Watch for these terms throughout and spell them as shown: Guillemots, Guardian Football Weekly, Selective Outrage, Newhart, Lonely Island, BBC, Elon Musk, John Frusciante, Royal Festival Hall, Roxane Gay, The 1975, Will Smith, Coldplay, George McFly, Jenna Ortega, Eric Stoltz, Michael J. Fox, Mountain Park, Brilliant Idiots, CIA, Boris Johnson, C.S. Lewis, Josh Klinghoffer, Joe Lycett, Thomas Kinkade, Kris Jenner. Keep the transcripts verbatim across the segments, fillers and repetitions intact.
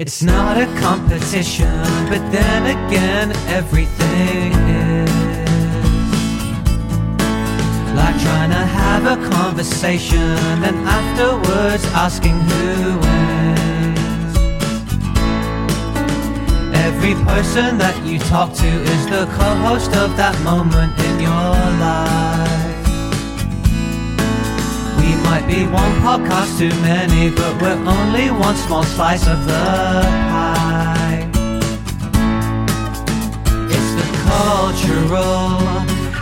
It's not a competition, but then again, everything is. Like trying to have a conversation and afterwards asking who wins. Every person that you talk to is the co-host of that moment in your life. We might be one podcast too many, but we're only one small slice of the pie. It's the cultural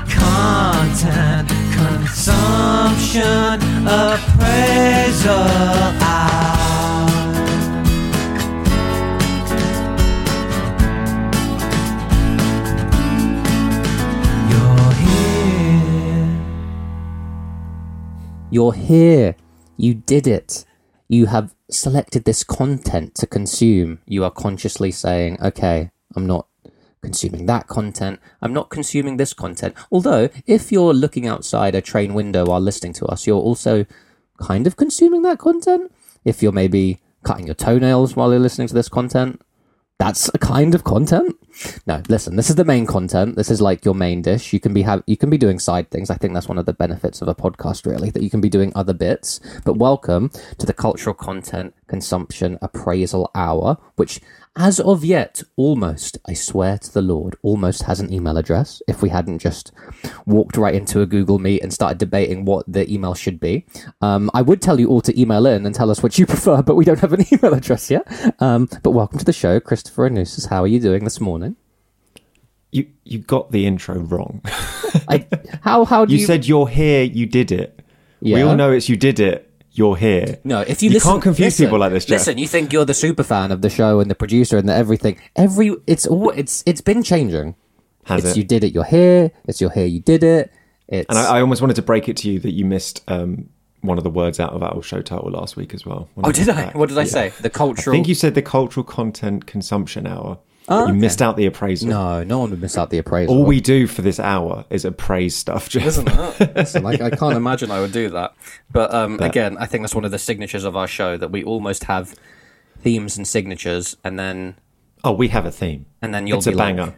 content consumption appraisal hour. You're here. You're here. You did it. You have selected this content to consume. You are consciously saying, okay, I'm not consuming that content. I'm not consuming this content. Although, if you're looking outside a train window while listening to us, you're also kind of consuming that content. If you're maybe cutting your toenails while you're listening to this content, that's a kind of content. No, listen, this is the main content. This is like your main dish. You can be have you can be doing side things. I think that's one of the benefits of a podcast, really, that you can be doing other bits. But welcome to the Cultural Content Consumption Appraisal Hour, which as of yet almost, I swear to the Lord, almost has an email address, if we hadn't just walked right into a Google Meet and started debating what the email should be. Um, I would tell you all to email in and tell us what you prefer, but we don't have an email address yet. Um, but welcome to the show, Christopher Anousis. How are you doing this morning? You you got the intro wrong. I, how how do you, you said you're here? You did it. Yeah. We all know it's you did it. You're here. No, if you, you listen, can't confuse listen, people like this. Jeff. Listen, you think you're the super fan of the show and the producer and the everything. Every it's all it's it's been changing. Has it's it? You did it. You're here. It's you're here. You did it. It's... And I, I almost wanted to break it to you that you missed um, one of the words out of our show title last week as well. Oh, did I? Back. What did I yeah. say? The cultural. I think you said the cultural content consumption hour. Oh, you okay. missed out the appraisal. No, no one would miss out the appraisal. All we do for this hour is appraise stuff, Jeff. Isn't that? Listen, I, I can't imagine I would do that. But um, but again, I think that's one of the signatures of our show, that we almost have themes and signatures, and then... Oh, we have a theme. And then you'll it's be a banger.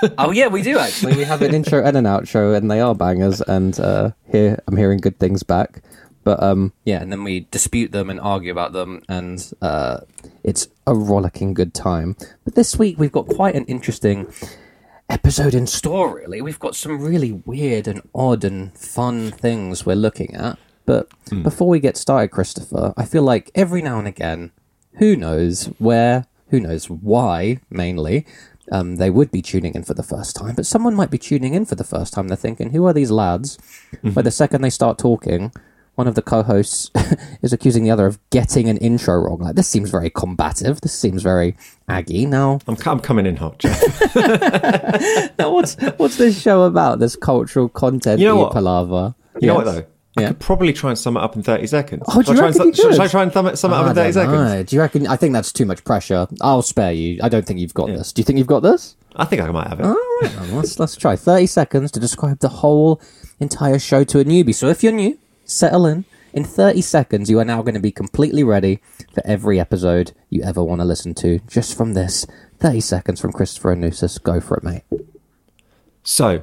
Like, oh, yeah, we do, actually. We have an intro and an outro, and they are bangers, and uh, here I'm hearing good things back. But um, yeah, and then we dispute them and argue about them, and uh, it's a rollicking good time. But this week we've got quite an interesting episode in store, really. We've got some really weird and odd and fun things we're looking at. But mm. before we get started, Christopher, I feel like every now and again, who knows where, who knows why, mainly, um, they would be tuning in for the first time. But someone might be tuning in for the first time. They're thinking, who are these lads? Mm-hmm. But the second they start talking... one of the co-hosts is accusing the other of getting an intro wrong. Like, this seems very combative. This seems very aggy. Now I'm, I'm coming in hot. Now, what's what's this show about? This cultural content, you know what? Palaver. You yes. know what though? I yeah. could probably try and sum it up in thirty seconds. Oh, do should, you I su- should I try and thum- sum it up I in thirty seconds? Know. Do you reckon? I think that's too much pressure. I'll spare you. I don't think you've got yeah. this. Do you think you've got this? I think I might have it. All right, well, let's let's try thirty seconds to describe the whole entire show to a newbie. So if you're new, settle in. In thirty seconds, you are now going to be completely ready for every episode you ever want to listen to. Just from this, thirty seconds from Christopher Anousis. Go for it, mate. So,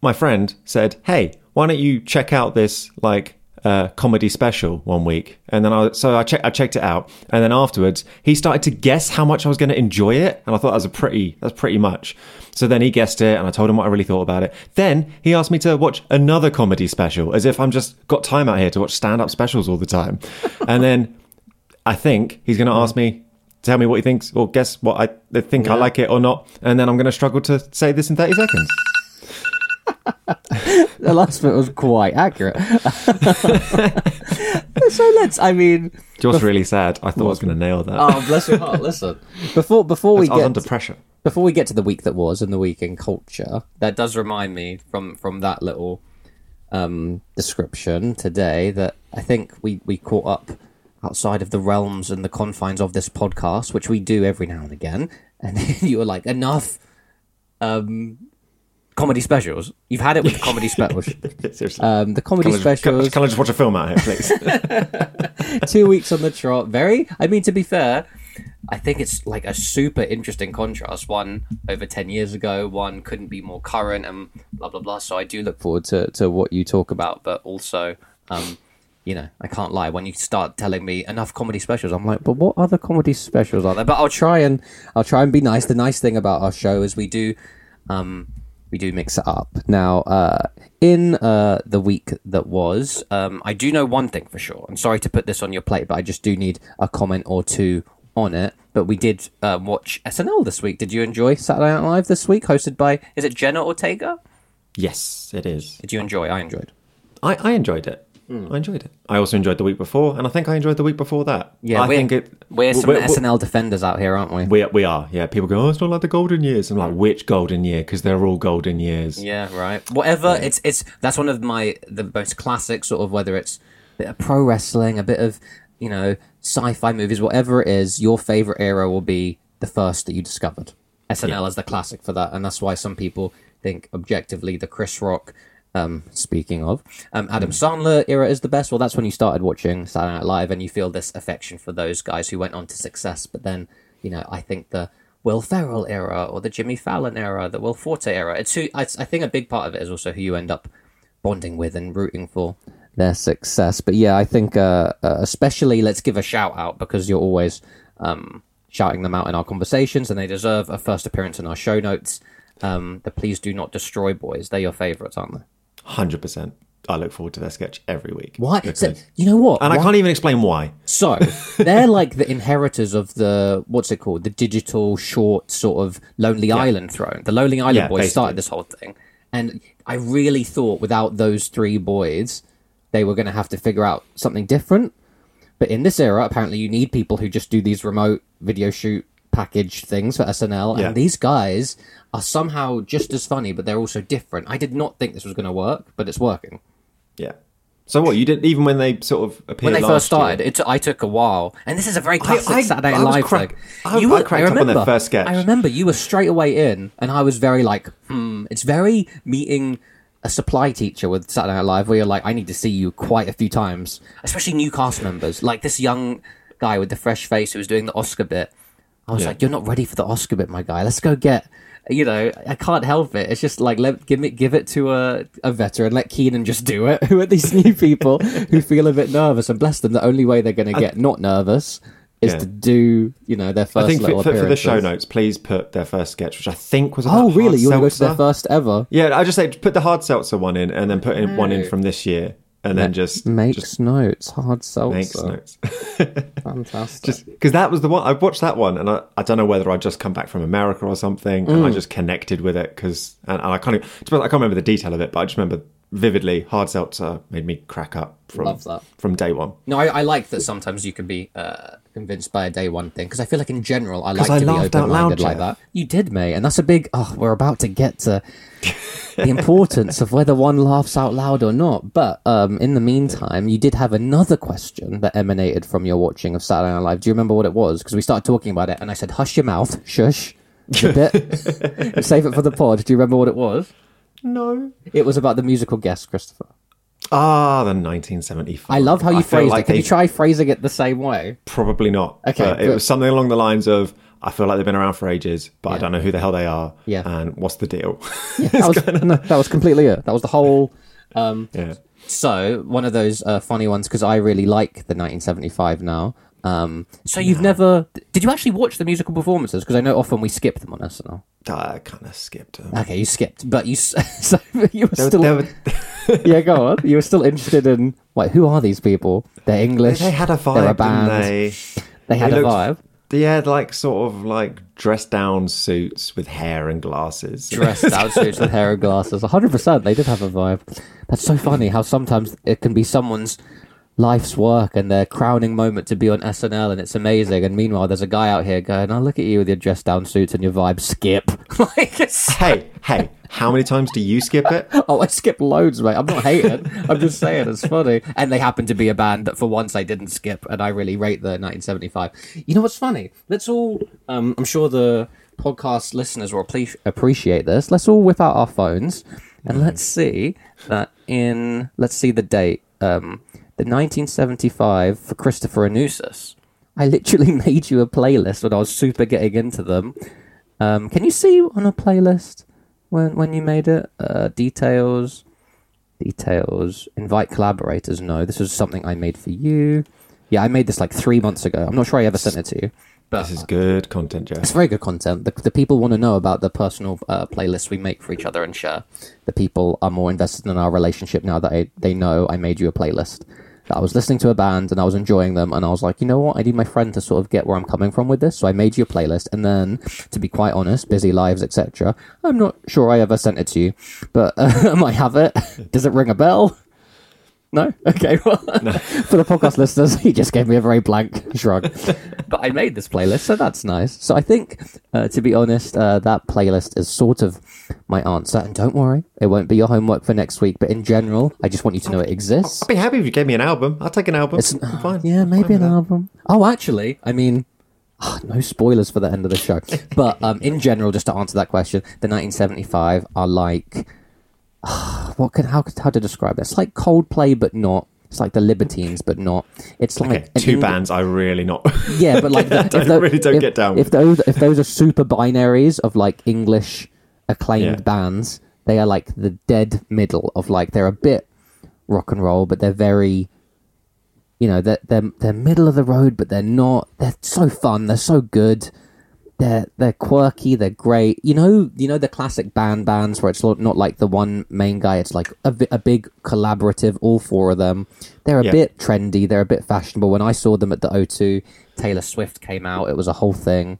my friend said, hey, why don't you check out this, like, uh, comedy special one week? And then I, so I, check, I checked it out. And then afterwards, he started to guess how much I was going to enjoy it. And I thought that was a pretty, that's pretty much. So then he guessed it, and I told him what I really thought about it. Then he asked me to watch another comedy special, as if I'm just got time out here to watch stand-up specials all the time. And then I think he's going to ask me, tell me what he thinks, or guess what I think yeah. I like it or not. And then I'm going to struggle to say this in thirty seconds. The last bit was quite accurate. So let's, I mean... Just bef- really sad. I thought I was going to nail that. Oh, bless your heart. Listen, before before we I was get... under pressure. Before we get to the week that was and the week in culture, that does remind me from, from that little um, description today that I think we, we caught up outside of the realms and the confines of this podcast, which we do every now and again. And you were like, enough um, comedy specials. You've had it with the comedy specials. Seriously. Um, the comedy can specials. I just, can I just watch a film out here, please? Two weeks on the trot. Very, I mean, to be fair... I think it's like a super interesting contrast. One over ten years ago, one couldn't be more current, and blah, blah, blah. So I do look forward to, to what you talk about, but also, um, you know, I can't lie. When you start telling me enough comedy specials, I'm like, but what other comedy specials are there? But I'll try and I'll try and be nice. The nice thing about our show is we do, um, we do mix it up. Now, uh, in uh, the week that was, um, I do know one thing for sure. I'm sorry to put this on your plate, but I just do need a comment or two on it. But we did um, watch S N L this week. Did you enjoy Saturday Night Live this week? Hosted by, is it Jenna Ortega? Yes, it is. Did you enjoy? I enjoyed. I, I enjoyed it. Mm. I enjoyed it. I also enjoyed the week before, and I think I enjoyed the week before that. Yeah, I we're, think it, we're some we're, S N L we're, defenders out here, aren't we? We we are. Yeah, people go, oh, it's not like the golden years. I'm like, which golden year? Because they're all golden years. Yeah, right. Whatever. Yeah. It's it's that's one of my the most classic sort of, whether it's a bit of pro wrestling, a bit of, you know, sci-fi movies, whatever it is, your favorite era will be the first that you discovered. S N L yeah. is the classic for that, and that's why some people think objectively the Chris Rock. Um, speaking of, um, Adam Sandler era is the best. Well, that's when you started watching Saturday Night Live and you feel this affection for those guys who went on to success. But then, you know, I think the Will Ferrell era or the Jimmy Fallon era, the Will Forte era, it's who, I, I think a big part of it is also who you end up bonding with and rooting for their success. But yeah, I think uh, especially let's give a shout out because you're always um, shouting them out in our conversations and they deserve a first appearance in our show notes. Um, the Please Do Not Destroy boys. They're your favourites, aren't they? one hundred percent. I look forward to their sketch every week. Why? So, you know what? And why? I can't even explain why. So, they're like the inheritors of the, what's it called? The digital short sort of Lonely yeah. Island throne. The Lonely Island yeah, boys basically. Started this whole thing. And I really thought without those three boys, they were going to have to figure out something different. But in this era, apparently you need people who just do these remote video shoot package things for S N L. Yeah. And these guys are somehow just as funny, but they're also different. I did not think this was going to work, but it's working. Yeah. So what, you didn't, even when they sort of appeared when they first started, it, I took a while. And this is a very classic I, I, Saturday Night Live crack, thing. I, you I were, cracked I remember, up on their first sketch. I remember you were straight away in, and I was very like, hmm, it's very meeting a supply teacher with Saturday Night Live, where you're like, I need to see you quite a few times, especially new cast members. Like this young guy with the fresh face who was doing the Oscar bit. I was yeah. like, you're not ready for the Oscar bit, my guy. Let's go get... You know, I can't help it. It's just like, let, give, me, give it to a, a veteran. Let Keenan just do it. Who are these new people who feel a bit nervous? And bless them, the only way they're going to get I, not nervous is yeah. to do, you know, their first I think little for, for, for the show notes, please put their first sketch, which I think was... Oh, really? You want to go to their first ever? Yeah, I just say put the hard seltzer one in and then put in one in from this year. And then just makes just notes, hard seltzer. Makes notes. Fantastic. Just because that was the one I watched that one, and I, I don't know whether I'd just come back from America or something, mm. and I just connected with it because, and, and I can't, even, I can't remember the detail of it, but I just remember vividly. Hard seltzer made me crack up from from day one. No, I, I like that. Sometimes you can be uh, convinced by a day one thing because I feel like in general I like I to be open-minded like that. You did, mate, and that's a big. Oh, we're about to get to. The importance of whether one laughs out loud or not. But um, in the meantime, you did have another question that emanated from your watching of Saturday Night Live. Do you remember what it was? Because we started talking about it and I said, hush your mouth, shush, a bit. Save it for the pod. Do you remember what it was? No. It was about the musical guest, Christopher. Ah, the nineteen seventy-five. I love how you I phrased like it. Can they... you try phrasing it the same way? Probably not. Okay. But it was something along the lines of, I feel like they've been around for ages, but yeah. I don't know who the hell they are, yeah. and what's the deal? Yeah, that, was, no, that was completely it. That was the whole... Um, yeah. So, one of those uh, funny ones, because I really like the nineteen seventy-five now. Um, so, you've no. never... Did you actually watch the musical performances? Because I know often we skip them on S N L. I kind of skipped them. Okay, you skipped, but you, so you were there, still... There were... yeah, go on. You were still interested in, like, who are these people? They're English. They, they had a vibe, they're a band. They? they had they looked... a vibe. Yeah, like sort of like dressed down suits with hair and glasses. Dressed down suits with hair and glasses. one hundred percent. They did have a vibe. That's so funny how sometimes it can be someone's life's work and their crowning moment to be on S N L and it's amazing. And meanwhile, there's a guy out here going, "I look at you with your dressed down suits and your vibe, skip." like it's... Hey, hey, how many times do you skip it? oh, I skip loads, mate. I'm not hating. I'm just saying it's funny. And they happen to be a band that for once I didn't skip and I really rate the nineteen seventy-five. You know what's funny? Let's all, um, I'm sure the podcast listeners will ple- appreciate this. Let's all whip out our phones and let's see that in, let's see the date. Um, The nineteen seventy-five for Christopher Anousis I literally made you a playlist when I was super getting into them. Um, can you see on a playlist when when you made it? Uh, details, details, invite collaborators. No, this is something I made for you. Yeah, I made this like three months ago. I'm not sure I ever sent it to you. But this is good content, Joe. It's very good content. The, the people want to know about the personal uh, playlists we make for each other and share. The people are more invested in our relationship now that I, they know I made you a playlist. I was listening to a band and I was enjoying them and I was like, you know what? I need my friend to sort of get where I'm coming from with this. So I made you a playlist. And then, to be quite honest, busy lives, et cetera. I'm not sure I ever sent it to you, but um, I have it. Does it ring a bell? No? Okay. Well, no. For the podcast listeners, he just gave me a very blank shrug. But I made this playlist, so that's nice. So I think, uh, to be honest, uh, that playlist is sort of my answer. And don't worry, it won't be your homework for next week. But in general, I just want you to know it exists. I'd be happy if you gave me an album. I'll take an album. It's, I'm fine. Yeah, maybe fine an album. Oh, actually, I mean... Oh, no spoilers for the end of the show. But um, in general, just to answer that question, the nineteen seventy-five are like... What could how how to describe this? It's like Coldplay, but not. It's like the Libertines, but not. It's like okay, two English... bands. I really not. Yeah, but like the, I don't, the, really don't if, get down. If with. those if those are super binaries of like English acclaimed yeah. bands, they are like the dead middle of like they're a bit rock and roll, but they're very, you know, they're they're, they're middle of the road, but they're not. They're so fun. They're so good. They're they're quirky, they're great. You know, you know the classic band bands where it's not like the one main guy. It's like a, a big collaborative, all four of them. They're a yeah. bit trendy, they're a bit fashionable. When I saw them at the O two, Taylor Swift came out. It was a whole thing.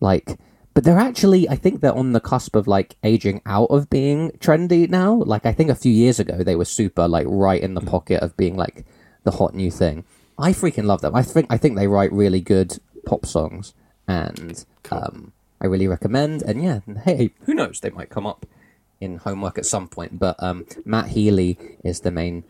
Like, but they're actually, I think they're on the cusp of like aging out of being trendy now. Like, I think a few years ago they were super like right in the pocket of being like the hot new thing. I freaking love them. I think I think they write really good pop songs. And um, I really recommend. And yeah, hey, who knows? They might come up in homework at some point. But um, Matt Healy is the main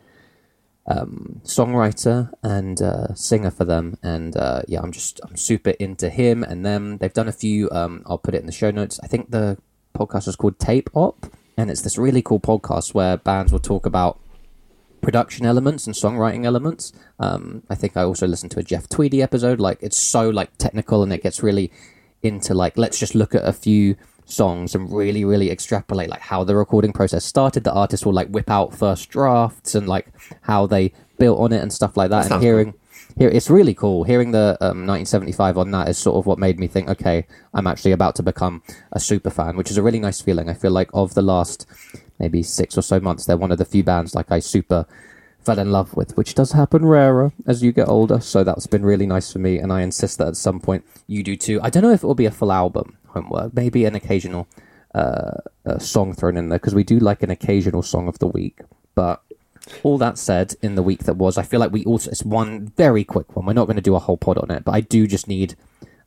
um, songwriter and uh, singer for them. And uh, yeah, I'm just I'm super into him and them. They've done a few. Um, I'll put it in the show notes. I think the podcast is called Tape Op, and it's this really cool podcast where bands will talk about production elements and songwriting elements. Um, I think I also listened to a Jeff Tweedy episode. Like, it's so like technical, and it gets really into like, let's just look at a few songs and really, really extrapolate like how the recording process started. The artist will like whip out first drafts and like how they built on it and stuff like that. that and hearing, cool. here it's really cool. Hearing the um, nineteen seventy-five on that is sort of what made me think, okay, I'm actually about to become a super fan, which is a really nice feeling. I feel like of the last maybe six or so months, they're one of the few bands like I super fell in love with, which does happen rarer as you get older. So that's been really nice for me, and I insist that at some point you do too. I don't know if it will be a full album homework, maybe an occasional uh, uh, song thrown in there, because we do like an occasional song of the week. But all that said, in the week that was, I feel like we also, it's one very quick one. We're not going to do a whole pod on it, but I do just need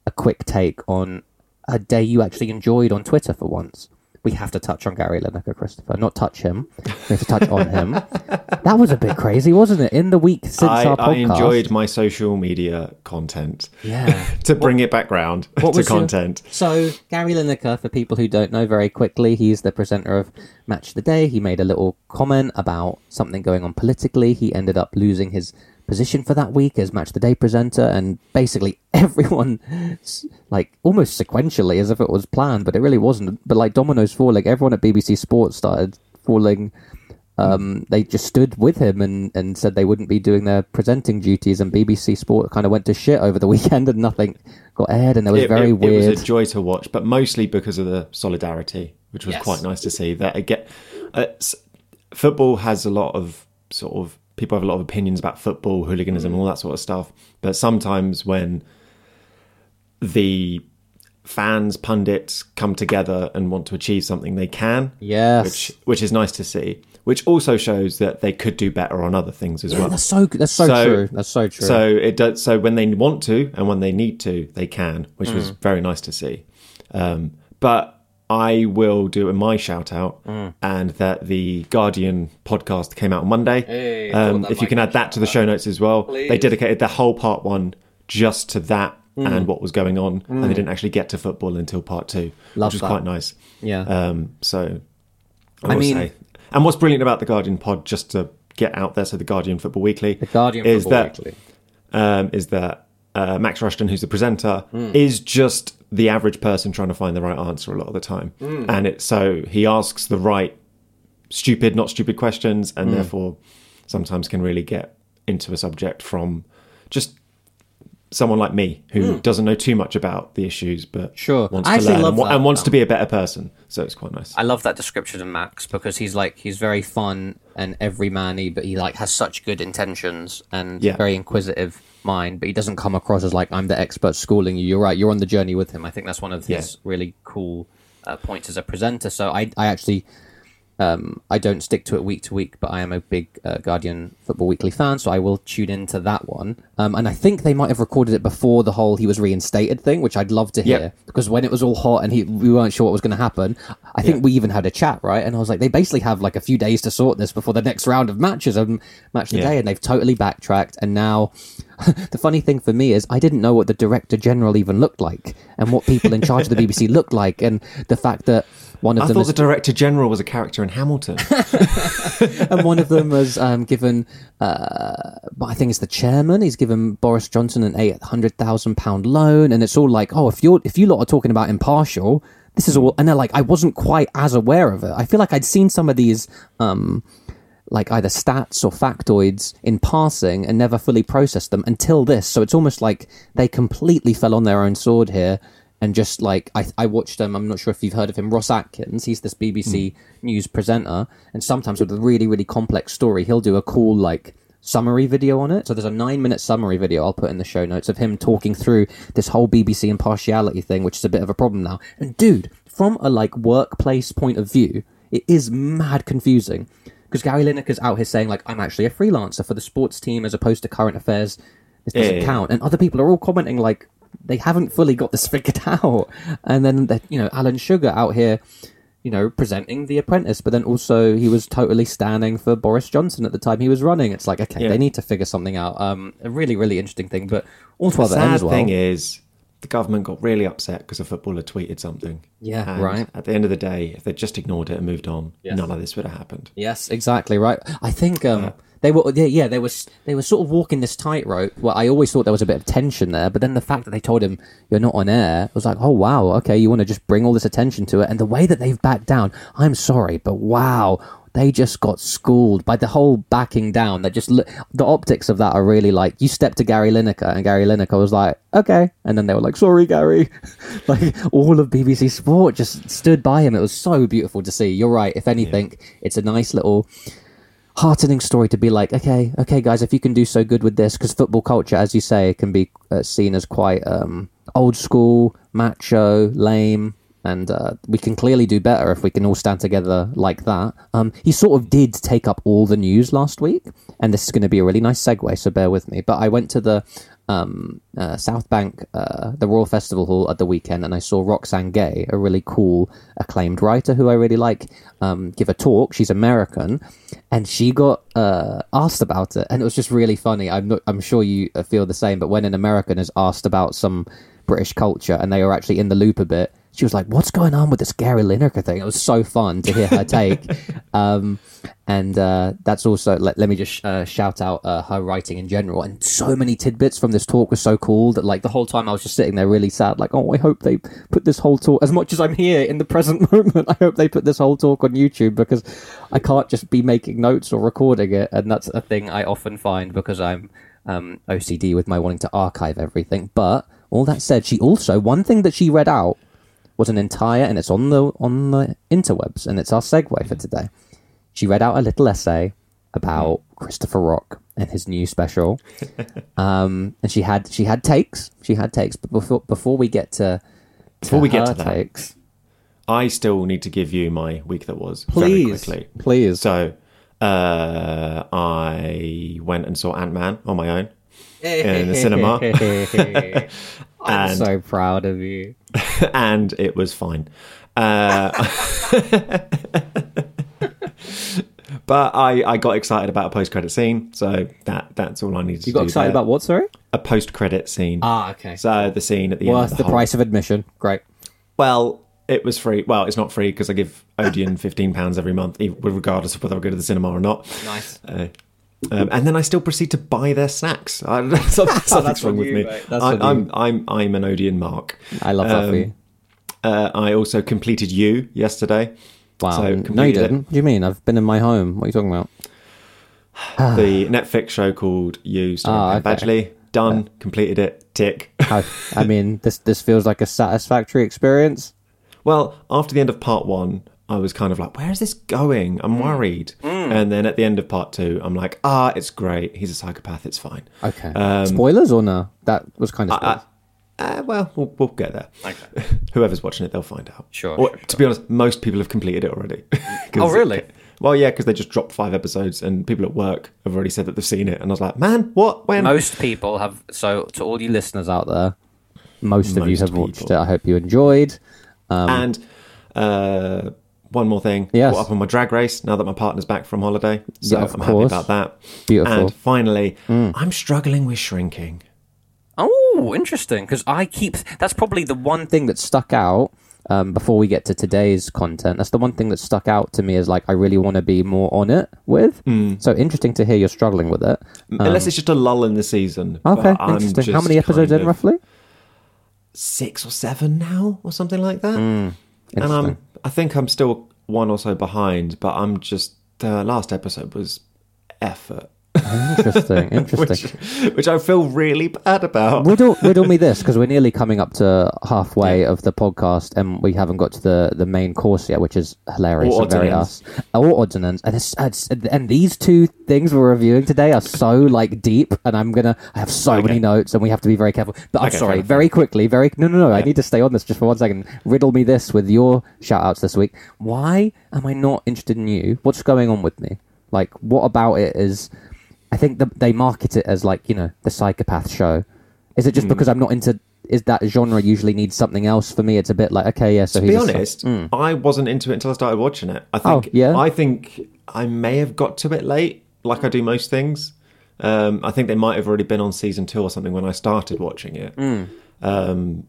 a quick take on a day you actually enjoyed on Twitter for once. We have to touch on Gary Lineker, Christopher. Not touch him. We have to touch on him. That was a bit crazy, wasn't it? In the week since I, our podcast. I enjoyed my social media content. Yeah. to bring what, it back round to content. Your, so Gary Lineker, for people who don't know very quickly, he's the presenter of Match of the Day. He made a little comment about something going on politically. He ended up losing his position for that week as Match of the Day presenter, and basically everyone, like almost sequentially as if it was planned, but it really wasn't, but like dominoes falling, everyone at B B C Sports started falling. Um they just stood with him and and said they wouldn't be doing their presenting duties, and B B C Sport kind of went to shit over the weekend and nothing got aired, and it was it, very it, weird. It was a joy to watch, but mostly because of the solidarity, which was yes. quite nice to see. That again, uh, football has a lot of sort of people have a lot of opinions about football, hooliganism, all that sort of stuff. But sometimes when the fans, pundits come together and want to achieve something, they can. Yes. Which, which is nice to see. Which also shows that they could do better on other things as yeah, well. That's so, that's so, so true. That's so true. So it does. So when they want to and when they need to, they can, which mm. was very nice to see. Um, but I will do my shout out mm. and that the Guardian podcast came out on Monday. Hey, um, if you can add that to the show notes as well. Please. They dedicated the whole part one just to that mm. and what was going on. Mm. And they didn't actually get to football until part two, Love which was that. quite nice. Yeah. Um, so I, I mean, say. And what's brilliant about the Guardian pod, just to get out there, so the Guardian Football Weekly. The Guardian Football that, Weekly. Um, is that uh, Max Rushton, who's the presenter, mm. is just the average person trying to find the right answer a lot of the time. Mm. And it, so he asks the right stupid, not stupid questions, and mm. therefore sometimes can really get into a subject from just someone like me who mm. doesn't know too much about the issues, but sure. wants I to learn and, and wants to be a better person. So it's quite nice. I love that description of Max, because he's like, he's very fun and everyman-y, but he like has such good intentions and yeah. very inquisitive mind, but he doesn't come across as like, I'm the expert schooling you. You're right. You're on the journey with him. I think that's one of his yeah. really cool uh, points as a presenter. So I, I actually, um, I don't stick to it week to week, but I am a big uh, Guardian Football Weekly fan, so I will tune into that one. Um, and I think they might have recorded it before the whole he was reinstated thing, which I'd love to hear, yep. because when it was all hot and he, we weren't sure what was going to happen, I think yep. we even had a chat, right? And I was like, they basically have like a few days to sort this before the next round of matches and match the yeah. day, and they've totally backtracked. And now the funny thing for me is I didn't know what the Director General even looked like and what people in charge of the B B C looked like, and the fact that one of I them thought is... the Director General was a character in Hamilton. And one of them was um, given, uh, I think it's the chairman, he's given Boris Johnson an eight hundred thousand pounds loan. And it's all like, oh, if, you're, if you lot are talking about impartial, this is all... And they're like, I wasn't quite as aware of it. I feel like I'd seen some of these... Um, like either stats or factoids in passing and never fully processed them until this. So it's almost like they completely fell on their own sword here. And just like, I, I watched him, I'm not sure if you've heard of him, Ross Atkins, he's this B B C mm. news presenter. And sometimes with a really, really complex story, he'll do a cool like summary video on it. So there's a nine minute summary video I'll put in the show notes of him talking through this whole B B C impartiality thing, which is a bit of a problem now. And dude, from a like workplace point of view, it is mad confusing. Because Gary Lineker's out here saying, like, I'm actually a freelancer for the sports team as opposed to current affairs. This doesn't yeah. count. And other people are all commenting, like, they haven't fully got this figured out. And then, the, you know, Alan Sugar out here, you know, presenting The Apprentice. But then also he was totally standing for Boris Johnson at the time he was running. It's like, okay, yeah. they need to figure something out. Um, a really, really interesting thing. But all to other ends well. The sad thing is the government got really upset because a footballer tweeted something. Yeah, and right. at the end of the day, if they'd just ignored it and moved on, yes. none of this would have happened. Yes, exactly right. I think um, yeah. they were, yeah, yeah, they were, they were sort of walking this tightrope. Well, I always thought there was a bit of tension there, but then the fact that they told him you're not on air, it was like, oh wow, okay, you want to just bring all this attention to it, and the way that they've backed down, I'm sorry, but wow, they just got schooled by the whole backing down. That just look, the optics of that are really like you stepped to Gary Lineker, and Gary Lineker was like, okay, and then they were like, sorry, Gary. Like all of B B C Sport just stood by him. It was so beautiful to see. You're right. If anything, yeah. it's a nice little heartening story to be like, okay, okay, guys, if you can do so good with this, because football culture, as you say, can be uh, seen as quite um, old school, macho, lame, and uh, we can clearly do better if we can all stand together like that. Um, he sort of did take up all the news last week, and this is going to be a really nice segue, so bear with me. But I went to the um, uh, South Bank, uh, the Royal Festival Hall at the weekend, and I saw Roxane Gay, a really cool, acclaimed writer who I really like, um, give a talk. She's American, and she got uh, asked about it, and it was just really funny. I'm not, I'm sure you feel the same, but when an American is asked about some British culture and they are actually in the loop a bit, she was like, what's going on with this Gary Lineker thing? It was so fun to hear her take. um, and uh, that's also, let, let me just uh, shout out uh, her writing in general. And so many tidbits from this talk were so cool that like the whole time I was just sitting there really sad, like, oh, I hope they put this whole talk, as much as I'm here in the present moment, I hope they put this whole talk on YouTube, because I can't just be making notes or recording it. And that's a thing I often find because I'm um, O C D with my wanting to archive everything. But all that said, she also, one thing that she read out was an entire, and it's on the on the interwebs, and it's our segue for today. She read out a little essay about Christopher Rock and his new special, um, and she had she had takes, she had takes. But before before we get to, to before we get to that, takes, I still need to give you my week that was. Please, very quickly. please. So uh, I went and saw Ant-Man on my own in the cinema. I'm and, so proud of you. And it was fine. Uh, but I, I got excited about a post-credit scene, so that that's all I needed you to do. You got excited there. About what, sorry? A post-credit scene. Ah, okay. So the scene at the Worth end of the, the price of admission. Great. Well, it was free. Well, it's not free because I give Odeon fifteen pounds every month, regardless of whether I go to the cinema or not. Nice. Uh, Um, and then I still proceed to buy their snacks. I, that's, that's something's wrong with you, me. I, I'm, I'm, I'm an Odeon Mark. I love that um, for you. Uh, I also completed You yesterday. Wow. So no, you didn't. It. What do you mean? I've been in my home. What are you talking about? The Netflix show called You, starring oh, okay. Badgley. Done. Yeah. Completed it. Tick. I, I mean, this, this feels like a satisfactory experience. Well, after the end of part one, I was kind of like, where is this going? I'm worried. Mm. And then at the end of part two, I'm like, ah, it's great. He's a psychopath. It's fine. Okay. Um, spoilers or no? That was kind of spoilers. I, I, uh, well, well, we'll get there. Okay. Whoever's watching it, they'll find out. Sure. Or, sure, sure. To be honest, most people have completed it already. Oh, really? It, well, yeah, because they just dropped five episodes and people at work have already said that they've seen it. And I was like, man, what? When? Most people have. So to all you listeners out there, most, most of you have people. watched it. I hope you enjoyed. Um, and... Uh, One more thing. Yes. Caught up on my drag race now that my partner's back from holiday. So yeah, I'm course. happy about that. Beautiful. And finally, mm. I'm struggling with shrinking. Oh, interesting. Because I keep... That's probably the one thing that stuck out um, before we get to today's content. That's the one thing that stuck out to me is like, I really want to be more on it with. Mm. So interesting to hear you're struggling with it. Um, Unless it's just a lull in the season. Okay, interesting. How many episodes in roughly? Six or seven now or something like that. Mm. And I'm, I think I'm still one or so behind, but I'm just, the uh, last episode was effort. Interesting, interesting. which, which I feel really bad about. Riddle, riddle me this, because we're nearly coming up to halfway yeah. of the podcast, and we haven't got to the, the main course yet, which is hilarious. Or very us. Or odds and ends. And, it's, it's, and these two things we're reviewing today are so like deep, and I'm gonna. I have so okay. many notes, and we have to be very careful. But I'm okay, sorry, very quickly, very no, no, no. Yeah. I need to stay on this just for one second. Riddle me this with your shout outs this week. Why am I not interested in You? What's going on with me? Like, what about it is? I think the, they market it as like, you know, the psychopath show. Is it just mm. because I'm not into, is that genre usually needs something else for me? It's a bit like, okay, yeah. So to he's be honest, so, mm. I wasn't into it until I started watching it. I think, oh, yeah? I think I may have got to it late, like I do most things. Um, I think they might have already been on season two or something when I started watching it. Mm. Um,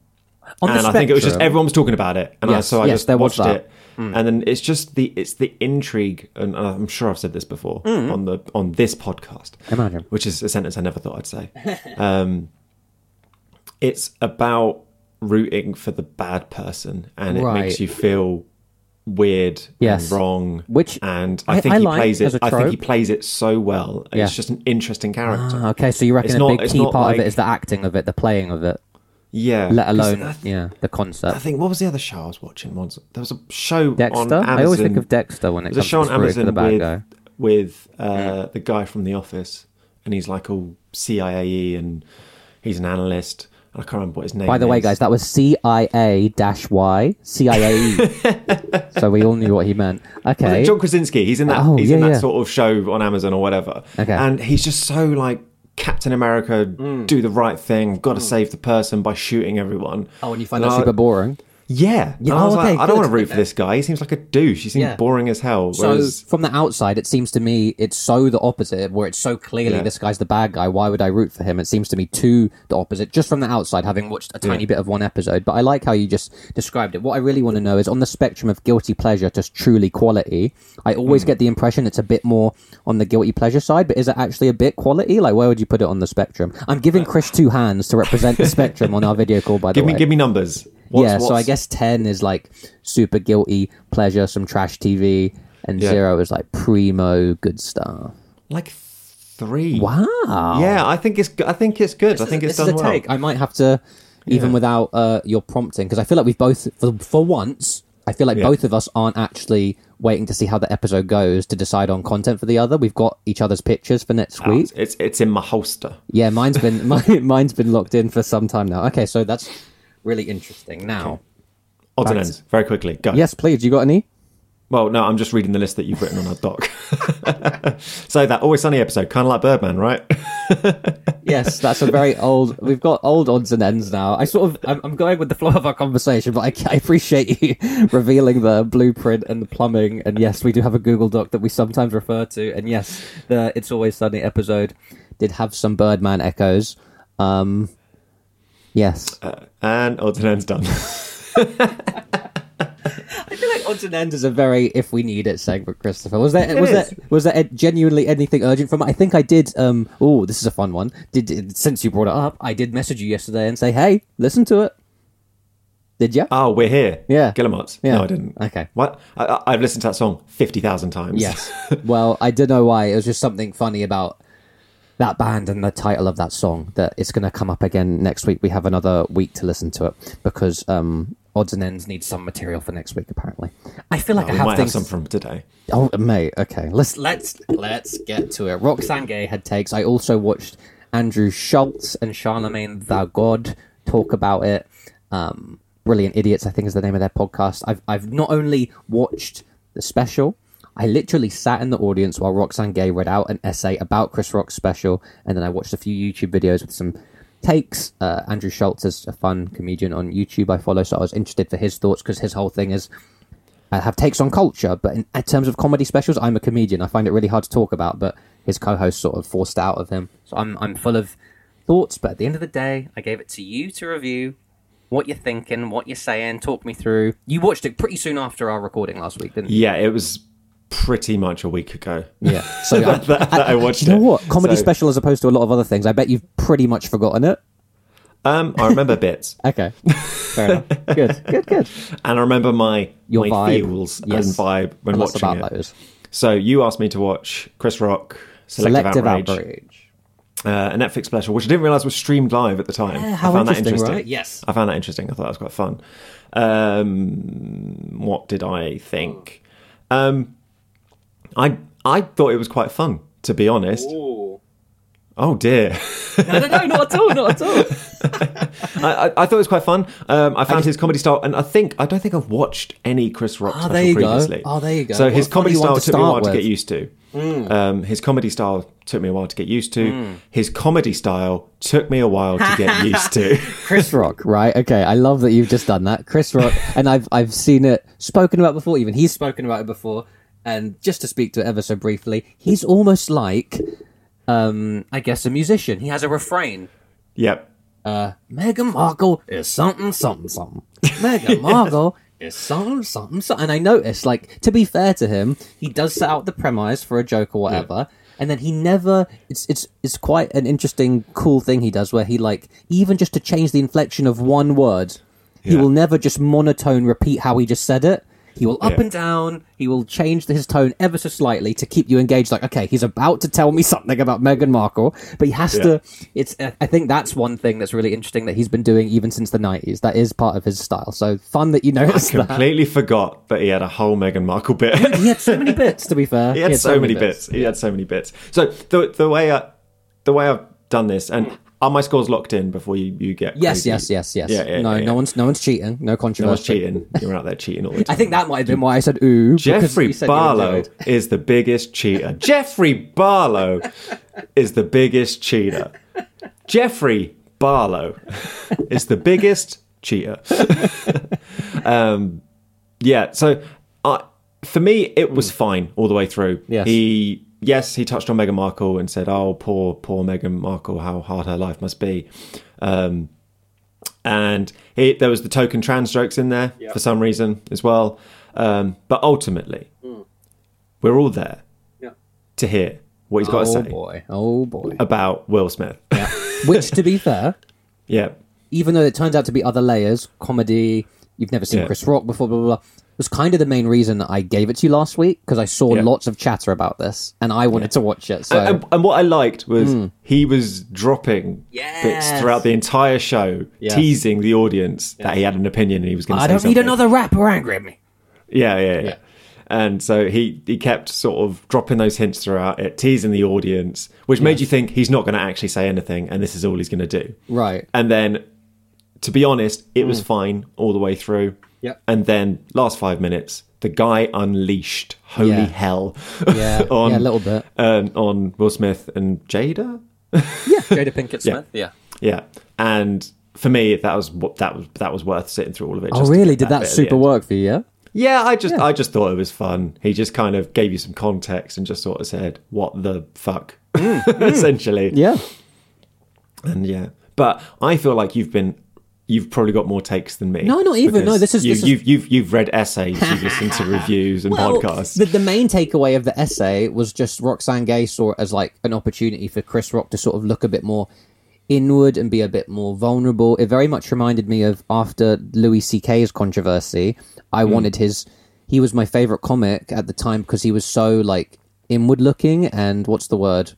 on and I think it was just, everyone was talking about it. And yes, I, so I yes, just watched that. it. Mm. And then it's just the it's the intrigue, and I'm sure I've said this before mm. on the on this podcast, Imagine. which is a sentence I never thought I'd say. um, it's about rooting for the bad person, and right. it makes you feel weird yes. and wrong. Which and I, I think I he like plays it. I think he plays it so well. Yeah. It's just an interesting character. Ah, okay, so you reckon it's a not, big key part like, of it is the acting of it, the playing of it. Yeah. Let alone th- yeah, the concept. I think, what was the other show I was watching once? There was a show Dexter? on Amazon. I always think of Dexter when it comes to There's a show on Amazon the bad with, guy. with uh, yeah. the guy from The Office, and he's like all C I A-y, and he's an analyst. I can't remember what his name is. By the is. way, guys, that was C I A Y, C I A E. So we all knew what he meant. Okay. John Krasinski, he's in that, oh, he's yeah, in that yeah. sort of show on Amazon or whatever. Okay. And he's just so like, Captain America, mm. do the right thing, got to mm. save the person by shooting everyone. Oh, and you find and that I, super boring? Yeah. yeah. I was oh, okay, like, I don't want to root for this guy. He seems like a douche. He seems yeah. boring as hell. Whereas... So from the outside, it seems to me it's so the opposite, where it's so clearly yeah. this guy's the bad guy. Why would I root for him? It seems to me too the opposite, just from the outside, having watched a tiny yeah. bit of one episode. But I like how you just described it. What I really want to know is on the spectrum of guilty pleasure to truly quality, I always mm. get the impression it's a bit more on the guilty pleasure side, but is it actually a bit quality? Like, where would you put it on the spectrum? I'm giving Chris two hands to represent the spectrum on our video call, by the give me, way. Give me numbers. What's, yeah, what's... so I guess ten is like super guilty pleasure, some trash T V, and yeah. zero is like primo good stuff. Like three. Wow. Yeah, I think it's I think it's good. This I think is, it's this done is a well. Take. I might have to, even yeah. without uh, your prompting, because I feel like we've both, for, for once, I feel like yeah. both of us aren't actually waiting to see how the episode goes to decide on content for the other. We've got each other's pictures for next oh, week. It's it's in my holster. Yeah, mine's been my, mine's been locked in for some time now. Okay, so that's. Really interesting. Now, odds and ends, very quickly. Go. Yes, please. You got any? Well, no, I'm just reading the list that you've written on our doc. So that Always Sunny episode, kind of like Birdman, right? Yes, that's a very old. We've got old odds and ends now. I sort of, I'm, I'm going with the flow of our conversation, but I, I appreciate you revealing the blueprint and the plumbing. And yes, we do have a Google Doc that we sometimes refer to. And yes, the It's Always Sunny episode did have some Birdman echoes. Um, Yes. Uh, and odds and ends done. I feel like odds and ends is a very if we need it segment, Christopher. Was there it was is. there was there genuinely anything urgent from it? I think I did. Um, oh, this is a fun one. Did since you brought it up, I did message you yesterday and say, hey, listen to it. Did you? Oh, we're here. Yeah. Guillemots. Yeah. No, I didn't. Okay. What? I, I've listened to that song fifty thousand times. Yes. Well, I don't know why. It was just something funny about that band and the title of that song that it's going to come up again next week. We have another week to listen to it because um, odds and ends need some material for next week, apparently. I feel like oh, I have, we might things... have some from today. Oh, mate. Okay. Let's, let's, let's get to it. Roxane Gay had takes. I also watched Andrew Schultz and Charlemagne Thou God talk about it. Um... Brilliant Idiots, I think, is the name of their podcast. I've I've not only watched the special, I literally sat in the audience while Roxane Gay read out an essay about Chris Rock's special, and then I watched a few YouTube videos with some takes. Uh, Andrew Schultz is a fun comedian on YouTube I follow, so I was interested for his thoughts because his whole thing is I have takes on culture, but in, in terms of comedy specials, I'm a comedian. I find it really hard to talk about, but his co-host sort of forced out of him. So I'm I'm full of thoughts, but at the end of the day, I gave it to you to review. What you're thinking, what you're saying, talk me through. You watched it pretty soon after our recording last week, didn't you? Yeah, it was pretty much a week ago. Yeah, so that, I, that, that I watched it. You know it. What? Comedy so, special as opposed to a lot of other things. I bet you've pretty much forgotten it. Um, I remember bits. Okay, fair enough. Good, good, good. And I remember my, Your my vibe. feels yes. and vibe when and watching about it. Those. So you asked me to watch Chris Rock, Selective, Selective Outrage. Outrage. Uh, a Netflix special, which I didn't realise was streamed live at the time. Yeah, how I found interesting, that interesting. Right? Yes. I found that interesting. I thought that was quite fun. Um, what did I think? Um, I I thought it was quite fun, to be honest. Ooh. Oh, dear. No, no, no, not at all, not at all. I, I, I thought it was quite fun. Um, I found I just, his comedy style, and I think, I don't think I've watched any Chris Rock oh, special there you previously. Go. Oh, there you go. So what his comedy style to took me a while with. to get used to. Mm. Um, his comedy style took me a while to get used to. Mm. His comedy style took me a while to get used to. Chris Rock, right? Okay, I love that you've just done that. Chris Rock, and I've I've seen it spoken about before, even he's spoken about it before, and just to speak to it ever so briefly, he's almost like, um, I guess, a musician. He has a refrain. Yep. Uh, Meghan Markle is something, something, something. Meghan Markle... It's something, something, something. And I noticed, like, to be fair to him, he does set out the premise for a joke or whatever, yeah. and then he never... It's it's it's quite an interesting, cool thing he does where he, like, even just to change the inflection of one word, yeah. he will never just monotone repeat how he just said it. He will up yeah. and down, he will change his tone ever so slightly to keep you engaged, like, okay, he's about to tell me something about Meghan Markle, but he has yeah. to... It's. I think that's one thing that's really interesting that he's been doing even since the nineties. That is part of his style, so fun that you noticed I completely that. forgot that he had a whole Meghan Markle bit. He had so many bits, to be fair. He had, he had so, so many bits. bits. He yeah. had so many bits. So the the way, I, the way I've done this... and. Are my scores locked in before you, you get yes, crazy? Yes, yes, yes, yes. Yeah, yeah, no, yeah, yeah. no one's no one's cheating. No controversy. No one's cheating. You're out there cheating all the time. I think that might have been why I said ooh. Jeffrey Barlow is the biggest cheater. Jeffrey Barlow is the biggest cheater. Jeffrey Barlow is the biggest cheater. um, yeah, so uh, for me, it was fine all the way through. Yes. He... Yes, he touched on Meghan Markle and said, oh, poor, poor Meghan Markle, how hard her life must be. Um, and he, there was the token trans jokes in there yep. for some reason as well. Um, but ultimately, mm. we're all there yep. to hear what he's got oh, to say. Oh, boy. Oh, boy. About Will Smith. Yeah. Which, to be fair, yeah. even though it turns out to be other layers, comedy, you've never seen yeah. Chris Rock before, blah, blah, blah. Was kind of the main reason I gave it to you last week because I saw yeah. lots of chatter about this and I wanted yeah. to watch it. So, and, and what I liked was mm. he was dropping yes. bits throughout the entire show, yeah. teasing the audience yeah. that he had an opinion and he was going to say something. I don't need another rapper angry at me. Yeah, yeah, yeah. yeah. And so he, he kept sort of dropping those hints throughout it, teasing the audience, which yes. made you think he's not going to actually say anything and this is all he's going to do. Right. And then, to be honest, it mm. was fine all the way through. Yep. And then last five minutes, the guy unleashed holy yeah. hell yeah. on yeah, a little bit. Um, on Will Smith and Jada. yeah, Jada Pinkett Smith. Yeah. yeah, yeah. And for me, that was that was that was worth sitting through all of it. Just oh, really? Did that, that super work for you? Yeah. Yeah, I just yeah. I just thought it was fun. He just kind of gave you some context and just sort of said, "What the fuck?" mm. essentially. Yeah. And yeah, but I feel like you've been you've probably got more takes than me. No, not even. No, this is, you, this is... You've, you've, you've read essays, you've listened to reviews and well, podcasts. The, the main takeaway of the essay was just Roxane Gay saw it as like an opportunity for Chris Rock to sort of look a bit more inward and be a bit more vulnerable. It very much reminded me of after Louis C K's controversy. I mm. wanted his... He was my favourite comic at the time because he was so like inward looking and what's the word?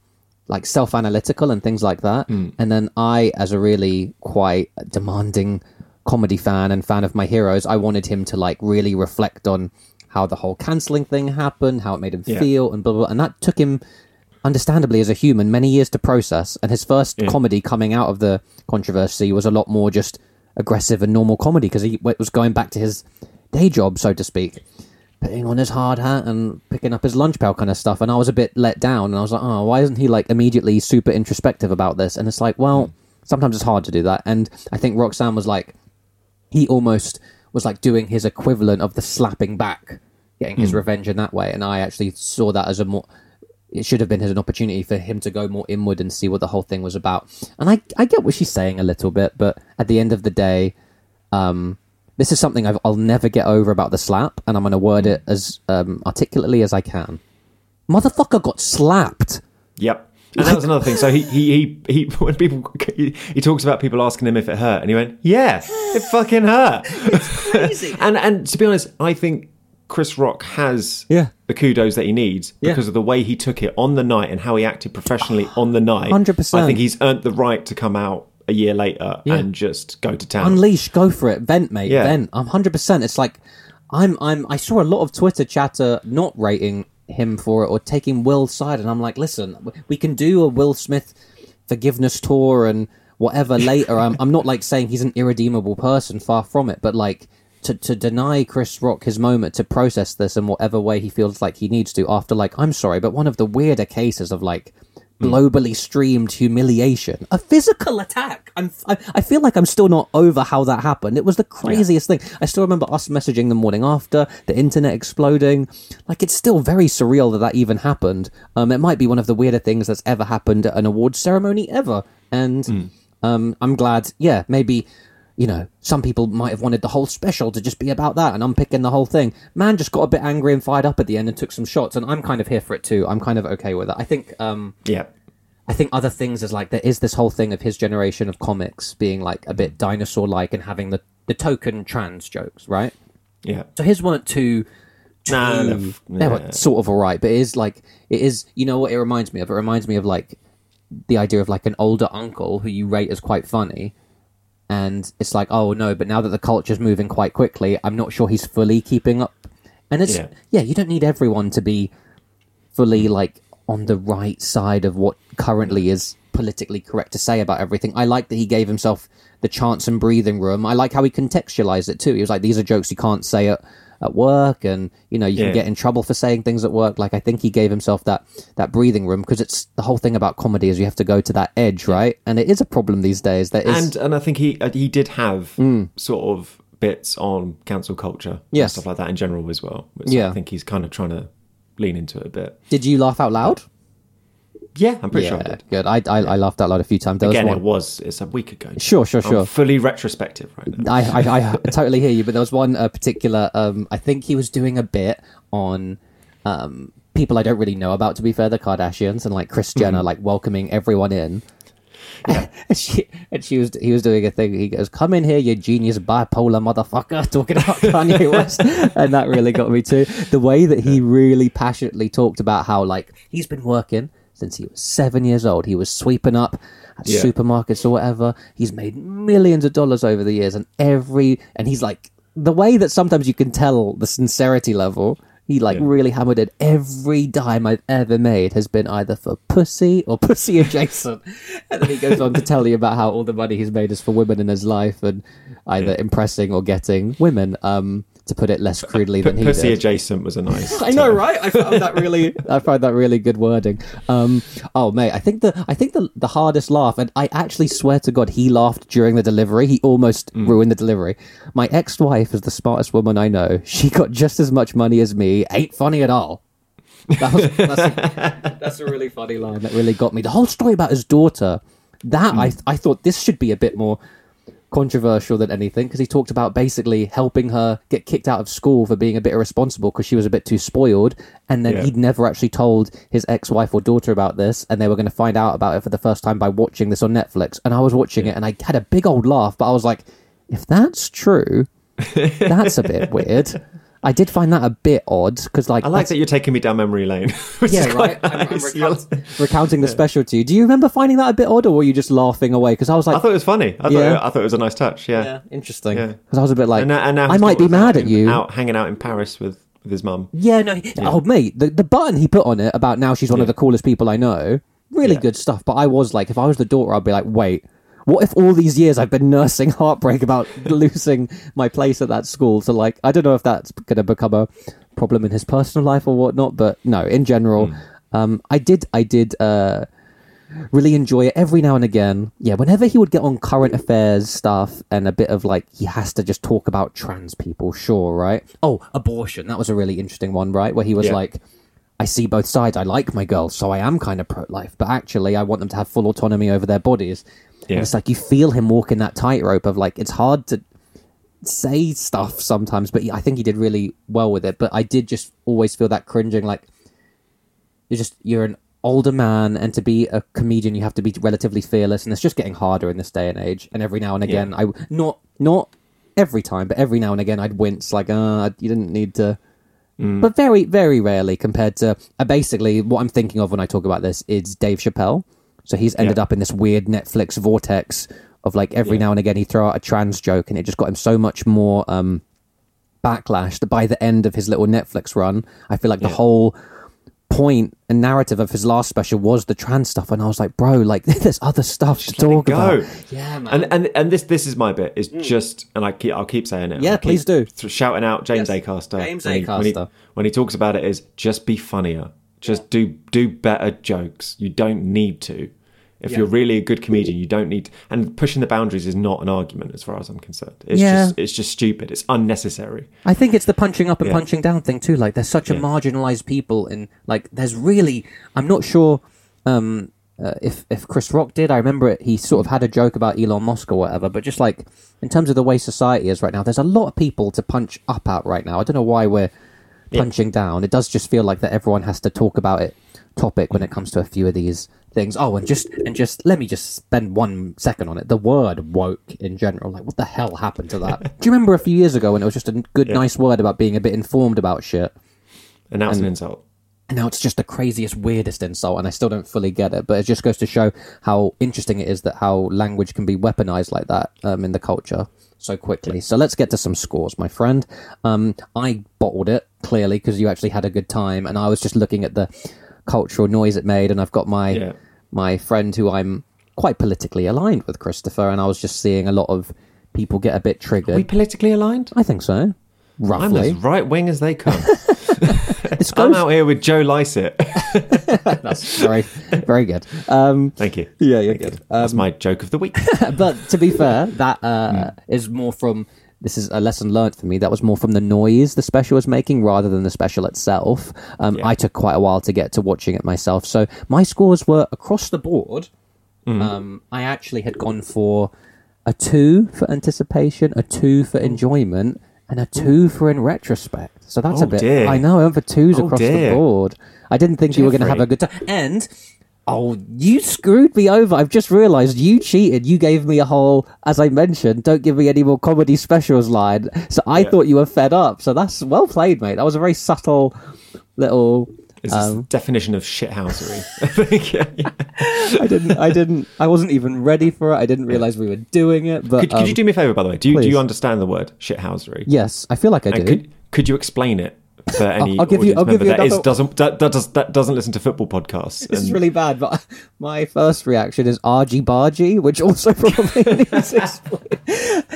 like self-analytical and things like that. Mm. And then I, as a really quite demanding comedy fan and fan of my heroes, I wanted him to like really reflect on how the whole cancelling thing happened, how it made him yeah. feel and blah, blah, blah. And that took him, understandably, as a human, many years to process. And his first yeah. comedy coming out of the controversy was a lot more just aggressive and normal comedy because he was going back to his day job, so to speak. Putting on his hard hat and picking up his lunch pail kind of stuff. And I was a bit let down. And I was like, oh, why isn't he like immediately super introspective about this? And it's like, well, sometimes it's hard to do that. And I think Roxanne was like, he almost was like doing his equivalent of the slapping back, getting his mm. revenge in that way. And I actually saw that as a more, it should have been an opportunity for him to go more inward and see what the whole thing was about. And I, I get what she's saying a little bit, but at the end of the day, um, this is something I've, I'll never get over about the slap, and I'm going to word it as um, articulately as I can. Motherfucker got slapped. Yep. And that was another thing. So he, he, he, he when people, he, he talks about people asking him if it hurt, and he went, yeah, it fucking hurt. It's crazy. and, and to be honest, I think Chris Rock has yeah. the kudos that he needs because yeah. of the way he took it on the night and how he acted professionally on the night. one hundred percent. I think he's earned the right to come out a year later yeah. and just go to town. Unleash, go for it. Vent, mate, yeah. vent. I'm one hundred percent. It's like, I'm, I'm, I saw a lot of Twitter chatter not rating him for it or taking Will's side, and I'm like, listen, we can do a Will Smith forgiveness tour and whatever later. I'm, I'm not like saying he's an irredeemable person, far from it, but like to, to deny Chris Rock his moment to process this in whatever way he feels like he needs to after like, I'm sorry, but one of the weirder cases of like, globally streamed humiliation, a physical attack. I'm, I, I feel like I'm still not over how that happened. It was the craziest yeah. thing. I still remember us messaging the morning after, the internet exploding. Like, it's still very surreal that that even happened. Um, it might be one of the weirder things that's ever happened at an awards ceremony ever. And mm. um, I'm glad, yeah, maybe, you know, some people might have wanted the whole special to just be about that and unpicking the whole thing. Man just got a bit angry and fired up at the end and took some shots, and I'm kind of here for it too. I'm kind of okay with it. I think um, yeah. I think other things is like there is this whole thing of his generation of comics being like a bit dinosaur-like and having the, the token trans jokes, right? Yeah. So his weren't too... too nah, no, they were yeah. sort of all right, but it is like... It is... You know what it reminds me of? It reminds me of like the idea of like an older uncle who you rate as quite funny. And it's like, oh no, but now that the culture's moving quite quickly, I'm not sure he's fully keeping up. And it's, yeah, yeah you don't need everyone to be fully like on the right side of what currently is politically correct to say about everything. I like that he gave himself the chance and breathing room. I like how he contextualized it too. He was like, these are jokes you can't say at, at work, and you know, you yeah. can get in trouble for saying things at work. Like, I think he gave himself that, that breathing room, because it's the whole thing about comedy is you have to go to that edge, right? And it is a problem these days. That is... And and I think he he did have mm. sort of bits on cancel culture yes. and stuff like that in general as well. Which yeah. I think he's kind of trying to lean into it a bit. Did you laugh out loud? Yeah, I'm pretty yeah, sure I did. Good. I, I, yeah. I laughed out loud a few times. There Again, was one... it was. It's a week ago. Sure, sure, sure. I'm fully retrospective right now. I, I, I totally hear you, but there was one uh, particular... Um, I think he was doing a bit on um, people I don't really know about, to be fair, the Kardashians, and like Kris Jenner, like welcoming everyone in. Yeah. and she, and she was, he was doing a thing. He goes, "Come in here, you genius bipolar motherfucker," talking about Kanye West, and that really got me too. The way that he really passionately talked about how like he's been working since he was seven years old. He was sweeping up at yeah. supermarkets or whatever. He's made millions of dollars over the years, and every and he's like the way that sometimes you can tell the sincerity level. He like yeah. really hammered it. "Every dime I've ever made has been either for pussy or pussy adjacent." And then he goes on to tell you about how all the money he's made is for women in his life, and either yeah. impressing or getting women, um, to put it less crudely P- than he pussy did. Pussy adjacent was a nice... I know, term. Right? I found that really, I found that really good wording. Um, oh, mate, I think the I think the the hardest laugh, and I actually swear to God, he laughed during the delivery. He almost mm. ruined the delivery. "My ex-wife is the smartest woman I know. She got just as much money as me. Ain't funny at all." That was, that's, a, that's a really funny line that really got me. The whole story about his daughter, that mm. I I thought this should be a bit more controversial than anything, because he talked about basically helping her get kicked out of school for being a bit irresponsible because she was a bit too spoiled, and then yeah. he'd never actually told his ex-wife or daughter about this, and they were going to find out about it for the first time by watching this on Netflix. And I was watching yeah. it, and I had a big old laugh, but I was like, if that's true, that's a bit weird. I did find that a bit odd, because like I like that you're taking me down memory lane. Which yeah, is quite right. Nice. I'm, I'm recount- recounting the yeah. special to you. Do you remember finding that a bit odd, or were you just laughing away? Because I was like, I thought it was funny. I yeah. thought I thought it was a nice touch. Yeah, yeah. Interesting. Because yeah. I was a bit like, and now, and now I might be mad at you. Out hanging out in Paris with, with his mum. Yeah, no. He, yeah. Oh mate, the the button he put on it about now she's one yeah. of the coolest people I know. Really yeah. good stuff. But I was like, if I was the daughter, I'd be like, wait. What if all these years I've been nursing heartbreak about losing my place at that school? So, like, I don't know if that's going to become a problem in his personal life or whatnot, but no, in general, mm. um, I did, I did uh, really enjoy it every now and again. Yeah, whenever he would get on current affairs stuff and a bit of, like, he has to just talk about trans people, sure, right? Oh, abortion, that was a really interesting one, right? Where he was yeah. like... I see both sides. I like my girls, so I am kind of pro-life. But actually, I want them to have full autonomy over their bodies. Yeah. And it's like you feel him walking that tightrope of like, it's hard to say stuff sometimes, but I think he did really well with it. But I did just always feel that cringing, like you're just, you're an older man, and to be a comedian, you have to be relatively fearless. And it's just getting harder in this day and age. And every now and again, yeah. I not not every time, but every now and again, I'd wince like, uh, you didn't need to. Mm. But very, very rarely compared to... Uh, basically, what I'm thinking of when I talk about this is Dave Chappelle. So he's ended yeah. up in this weird Netflix vortex of like every yeah. now and again he'd throw out a trans joke, and it just got him so much more um, backlash that by the end of his little Netflix run, I feel like yeah. the whole point and narrative of his last special was the trans stuff. And I was like, bro, like there's other stuff just to talk about. Yeah, man. And, and and this this is my bit. It's mm. just, and I keep I'll keep saying it. Yeah, I'll please do. Th- shouting out James yes. Acaster. James when Acaster he, when, he, when he talks about it is just be funnier. Just yeah. do do better jokes. You don't need to. If yeah. you're really a good comedian, you don't need to. And pushing the boundaries is not an argument as far as I'm concerned. It's yeah. just it's just stupid. It's unnecessary. I think it's the punching up and yeah. punching down thing too. Like there's such yeah. a marginalized people in like there's really I'm not sure um, uh, if if Chris Rock did. I remember it. He sort of had a joke about Elon Musk or whatever, but just like in terms of the way society is right now, there's a lot of people to punch up at right now. I don't know why we're punching yeah. down. It does just feel like that everyone has to talk about it topic when it comes to a few of these things. Oh, and just and just let me just spend one second on it. The word woke in general, like what the hell happened to that? Do you remember a few years ago when it was just a good yeah. nice word about being a bit informed about shit, and now it's an insult, and now it's just the craziest, weirdest insult, and I still don't fully get it, but it just goes to show how interesting it is that how language can be weaponized like that um in the culture so quickly. So let's get to some scores, my friend. um I bottled it clearly because you actually had a good time, and I was just looking at the cultural noise it made, and I've got my yeah. my friend who I'm quite politically aligned with, Christopher, and I was just seeing a lot of people get a bit triggered. Are we politically aligned? I think so. Roughly. I'm as right wing as they come. Goes... I'm out here with Joe Lycett. That's very, very good. Um, Thank you. Yeah, you're Thank good. You. Um, That's my joke of the week. But to be fair, that uh, mm. is more from. This is a lesson learned for me. That was more from the noise the special was making rather than the special itself. Um, yeah. I took quite a while to get to watching it myself. So my scores were across the board. Mm. Um, I actually had gone for a two for anticipation, a two for enjoyment, and a two for in retrospect. So that's oh, a bit... Dear. I know, I went for twos oh, across dear. the board. I didn't think Jeffrey. you were going to have a good time. And... Oh, you screwed me over. I've just realised you cheated. You gave me a whole, as I mentioned, don't give me any more comedy specials line. So I yeah. thought you were fed up. So that's well played, mate. That was a very subtle little... It's um, definition of shithousery. I think, yeah, yeah. I didn't, I didn't, I wasn't even ready for it. I didn't realise we were doing it. But Could, um, could you do me a favour, by the way? Do you, do you understand the word shithousery? Yes, I feel like I and do. Could, could you explain it? For any I'll give you, I'll give you that another... is, doesn't that, that does that doesn't listen to football podcasts. And... This is really bad, but my first reaction is argy bargy, which also probably needs explained.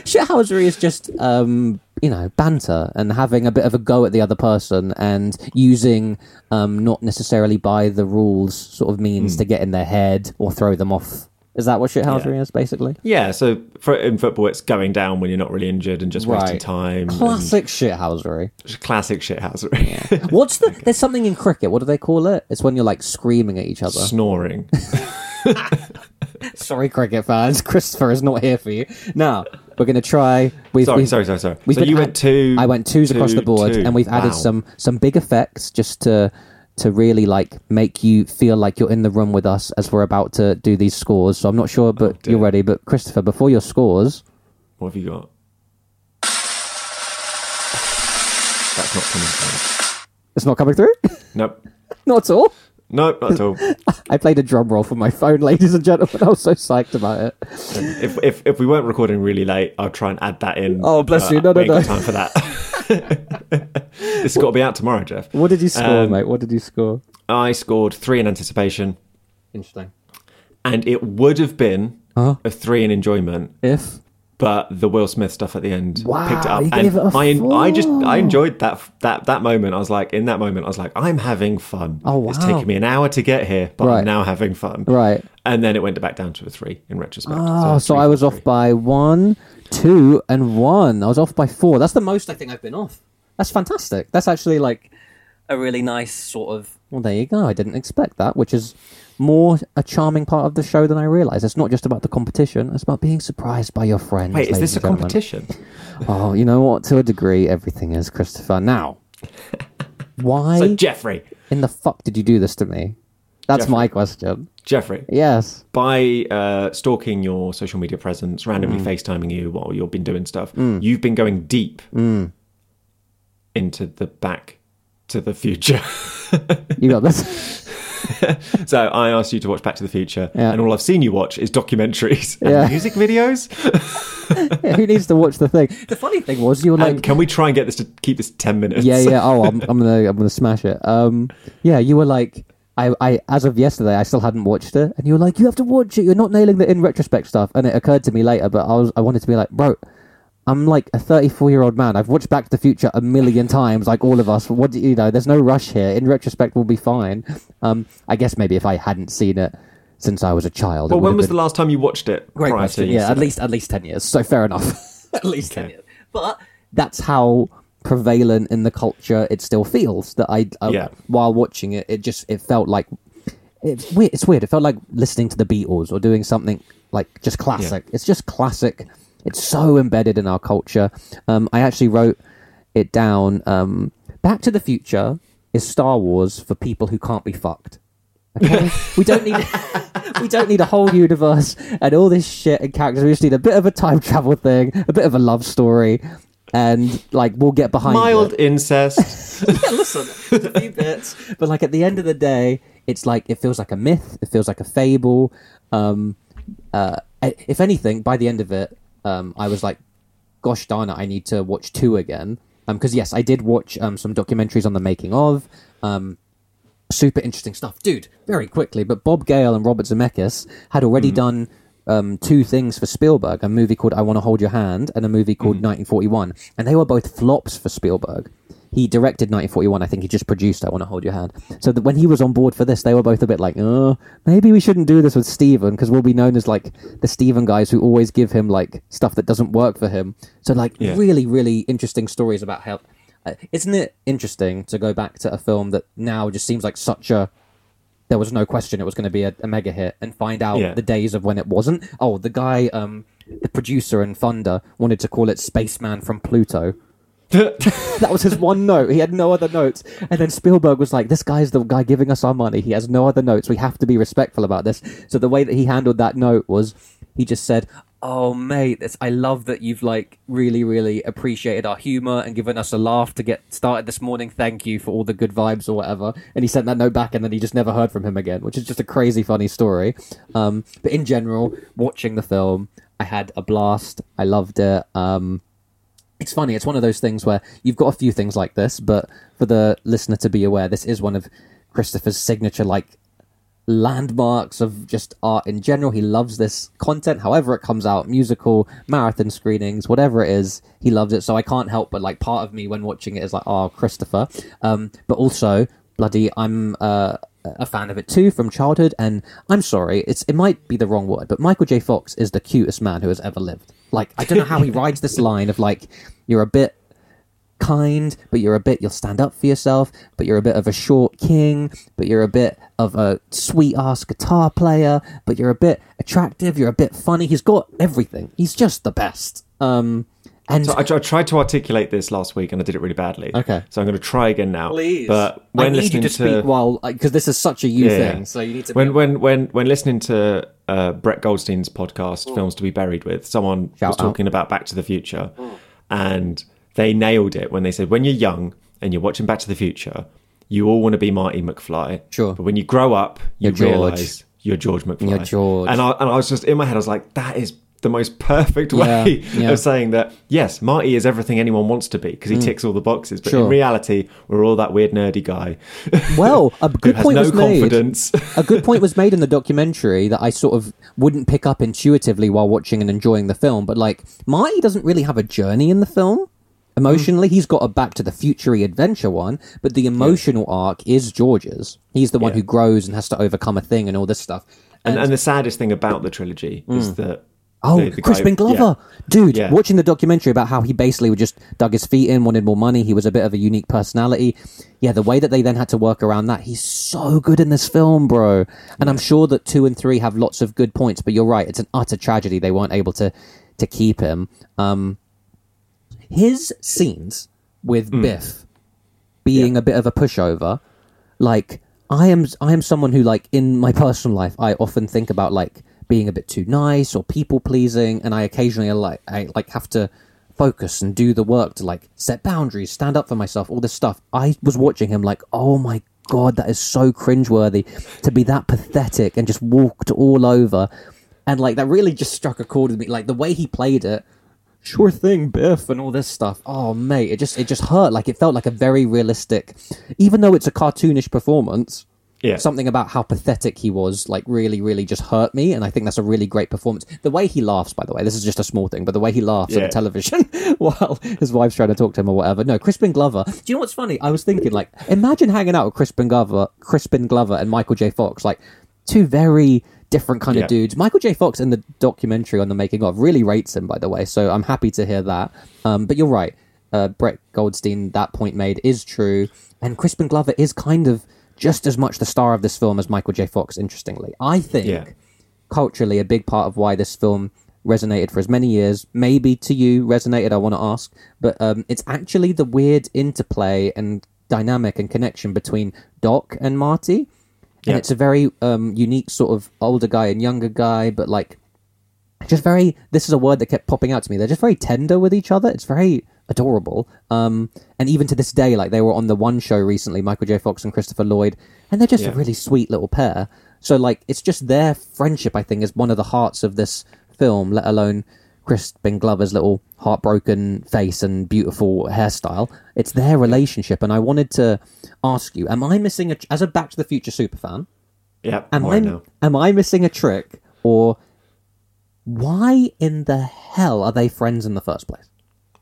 Shithousery is just um, you know, banter and having a bit of a go at the other person and using um, not necessarily by the rules sort of means mm. to get in their head or throw them off. Is that what shithousery yeah. is, basically? Yeah, so for, in football, it's going down when you're not really injured and just right. wasting time. Classic shithousery. Classic shithousery. Yeah. What's the... Okay. There's something in cricket. What do they call it? It's when you're, like, screaming at each other. Snoring. Sorry, cricket fans. Christopher is not here for you. Now, we're going to try... We've, sorry, we've, sorry, sorry, sorry. So you ad- went two... I went twos two, across the board, two. and we've added wow. some some big effects just to... to really like make you feel like you're in the room with us as we're about to do these scores. So I'm not sure, but oh, you're ready. But Christopher, before your scores... What have you got? That's not coming through. It's not coming through? Nope. Not at all? Nope, not at all. I played a drum roll for my phone, ladies and gentlemen. I was so psyched about it. If if, if we weren't recording really late, I'll try and add that in. Oh, bless uh, you. No, no, no. I've got time for that. This has got to be out tomorrow, Jeff. What did you score, um, mate? What did you score? I scored three in anticipation. Interesting. And it would have been uh-huh. a three in enjoyment if, but the Will Smith stuff at the end wow, picked it up. You gave and it a I, four. I just, I enjoyed that that that moment. I was like, in that moment, I was like, I'm having fun. Oh wow! It's taken me an hour to get here, but right. I'm now having fun. Right. And then it went back down to a three in retrospect. Oh, so, so I was three. off by one. Two and one. I was off by four. That's the most I think I've been off. That's fantastic. That's actually like a really nice sort of... Well, there you go. I didn't expect that, which is more a charming part of the show than I realised. It's not just about the competition. It's about being surprised by your friends. Wait, is this a competition? Oh, you know what? To a degree, everything is, Christopher. Now, why... So, Jeffrey. In the fuck did you do this to me? That's Jeffrey. My question. Jeffrey. Yes. By uh, stalking your social media presence, randomly mm. FaceTiming you while you've been doing stuff, mm. you've been going deep mm. into the Back to the Future. You got this. So I asked you to watch Back to the Future, yeah. and all I've seen you watch is documentaries and yeah. music videos. Yeah, who needs to watch the thing? The funny thing was, you were like, and "Can we try and get this to keep this ten minutes?" Yeah, yeah. Oh, I'm, I'm gonna, I'm gonna smash it. Um, yeah, you were like. I, I, as of yesterday, I still hadn't watched it, and you were like, "You have to watch it. You're not nailing the in retrospect stuff." And it occurred to me later, but I was, I wanted to be like, "Bro, I'm like a thirty-four-year-old man. I've watched Back to the Future a million times, like all of us. What do you know? There's no rush here. In retrospect, we'll be fine." Um, I guess maybe if I hadn't seen it since I was a child. Well, when was been... the last time you watched it? Great question. To yeah, at least at least ten years. So fair enough. At least okay. ten years. But that's how prevalent in the culture it still feels that I, I yeah. while watching it, it just it felt like it's weird it's weird it felt like listening to the Beatles or doing something like just classic yeah. it's just classic. It's so embedded in our culture. um I actually wrote it down. um Back to the Future is Star Wars for people who can't be fucked. Okay? we don't need we don't need a whole universe and all this shit and characters. We just need a bit of a time travel thing, a bit of a love story, and like we'll get behind mild it. Incest. Yeah, listen, there's a few bits, but like at the end of the day, it's like it feels like a myth, it feels like a fable. Um uh if anything, by the end of it, um I was like, gosh darn it, I need to watch two again. Um because yes, I did watch um some documentaries on the making of. Um super interesting stuff, dude. Very quickly, but Bob Gale and Robert Zemeckis had already mm-hmm. done Um, two things for Spielberg, a movie called I Want to Hold Your Hand and a movie called mm. nineteen forty-one, and they were both flops for Spielberg. He directed nineteen forty-one, I think he just produced I Want to Hold Your Hand. So that when he was on board for this, they were both a bit like, oh, maybe we shouldn't do this with Steven, because we'll be known as like the Steven guys who always give him like stuff that doesn't work for him. So like yeah. really really interesting stories about how uh, isn't it interesting to go back to a film that now just seems like such a there was no question it was going to be a, a mega hit, and find out yeah. the days of when it wasn't. Oh, the guy, um, the producer and funder wanted to call it Spaceman from Pluto. That was his one note. He had no other notes. And then Spielberg was like, this guy's the guy giving us our money. He has no other notes. We have to be respectful about this. So the way that he handled that note was he just said, oh, mate, this, I love that you've like really, really appreciated our humour and given us a laugh to get started this morning. Thank you for all the good vibes or whatever. And he sent that note back, and then he just never heard from him again, which is just a crazy funny story. Um, but in general, watching the film, I had a blast. I loved it. Um, it's funny. It's one of those things where you've got a few things like this, but for the listener to be aware, this is one of Christopher's signature like landmarks of just art in general. He loves this content, however it comes out, musical, marathon screenings, whatever it is, he loves it. So I can't help but like part of me when watching it is like, oh, Christopher. Um but also bloody I'm uh, a fan of it too from childhood, and I'm sorry, it's it might be the wrong word, but Michael J. Fox is the cutest man who has ever lived. Like I don't know how he rides this line of like, you're a bit kind, but you're a bit, you'll stand up for yourself, but you're a bit of a short king, but you're a bit of a sweet-ass guitar player, but you're a bit attractive, you're a bit funny. He's got everything. He's just the best. Um, and so I, I tried to articulate this last week, and I did it really badly. Okay. So I'm going to try again now. Please. But when I need listening you to, to... speak while... Because this is such a you yeah, thing, yeah. so you need to... When, be... when, when, when listening to uh, Brett Goldstein's podcast, Ooh. Films to be Buried With, someone Shout was out. talking about Back to the Future, Ooh. and... they nailed it when they said, when you're young and you're watching Back to the Future, you all want to be Marty McFly. Sure. But when you grow up, you you're realise you're George McFly. You're George. And I, and I was just, in my head, I was like, that is the most perfect way yeah, yeah. of saying that, yes, Marty is everything anyone wants to be because he mm. ticks all the boxes. But sure. in reality, we're all that weird nerdy guy. Well, a good point no was confidence. made. A good point was made in the documentary that I sort of wouldn't pick up intuitively while watching and enjoying the film. But like, Marty doesn't really have a journey in the film. Emotionally, he's got a Back to the Future-y adventure one, but the emotional yeah. arc is George's. He's the one yeah. who grows and has to overcome a thing and all this stuff. And, and, and the saddest thing about the trilogy mm. is that... Oh, the, the Crispin guy, Glover! Yeah. Dude, yeah. watching the documentary about how he basically just dug his feet in, wanted more money, he was a bit of a unique personality. Yeah, the way that they then had to work around that, he's so good in this film, bro. And yeah. I'm sure that two and three have lots of good points, but you're right, it's an utter tragedy they weren't able to, to keep him. Um... His scenes with mm. Biff being yeah. a bit of a pushover, like I am, I am someone who, like, in my personal life, I often think about like being a bit too nice or people pleasing, and I occasionally like, I like have to focus and do the work to like set boundaries, stand up for myself, all this stuff. I was watching him like, oh my god, that is so cringeworthy to be that pathetic and just walked all over, and like that really just struck a chord with me, like the way he played it. Sure thing, Biff, and all this stuff. Oh, mate, it just it just hurt. Like, it felt like a very realistic, even though it's a cartoonish performance, yeah. something about how pathetic he was, like, really, really just hurt me, and I think that's a really great performance. The way he laughs, by the way, this is just a small thing, but the way he laughs yeah. on the television while his wife's trying to talk to him or whatever. No, Crispin Glover. Do you know what's funny? I was thinking, like, imagine hanging out with Crispin Glover, Crispin Glover and Michael J. Fox, like, two very... different kind yeah. of dudes. Michael J. Fox in the documentary on the making of really rates him, by the way, so I'm happy to hear that. Um, but you're right. Uh, Brett Goldstein, that point made, is true. And Crispin Glover is kind of just as much the star of this film as Michael J. Fox, interestingly. I think, yeah. culturally, a big part of why this film resonated for as many years, maybe to you resonated, I want to ask, but um, it's actually the weird interplay and dynamic and connection between Doc and Marty. And yep. it's a very um, unique sort of older guy and younger guy, but like just very, this is a word that kept popping out to me. They're just very tender with each other. It's very adorable. Um, and even to this day, like they were on the One Show recently, Michael J. Fox and Christopher Lloyd, and they're just yeah. a really sweet little pair. So like, it's just their friendship, I think, is one of the hearts of this film, let alone Crispin Glover's little heartbroken face and beautiful hairstyle. It's their relationship, and I wanted to ask you, am I missing a tr- as a Back to the Future superfan? Yeah, am I know. Am I missing a trick, or why in the hell are they friends in the first place?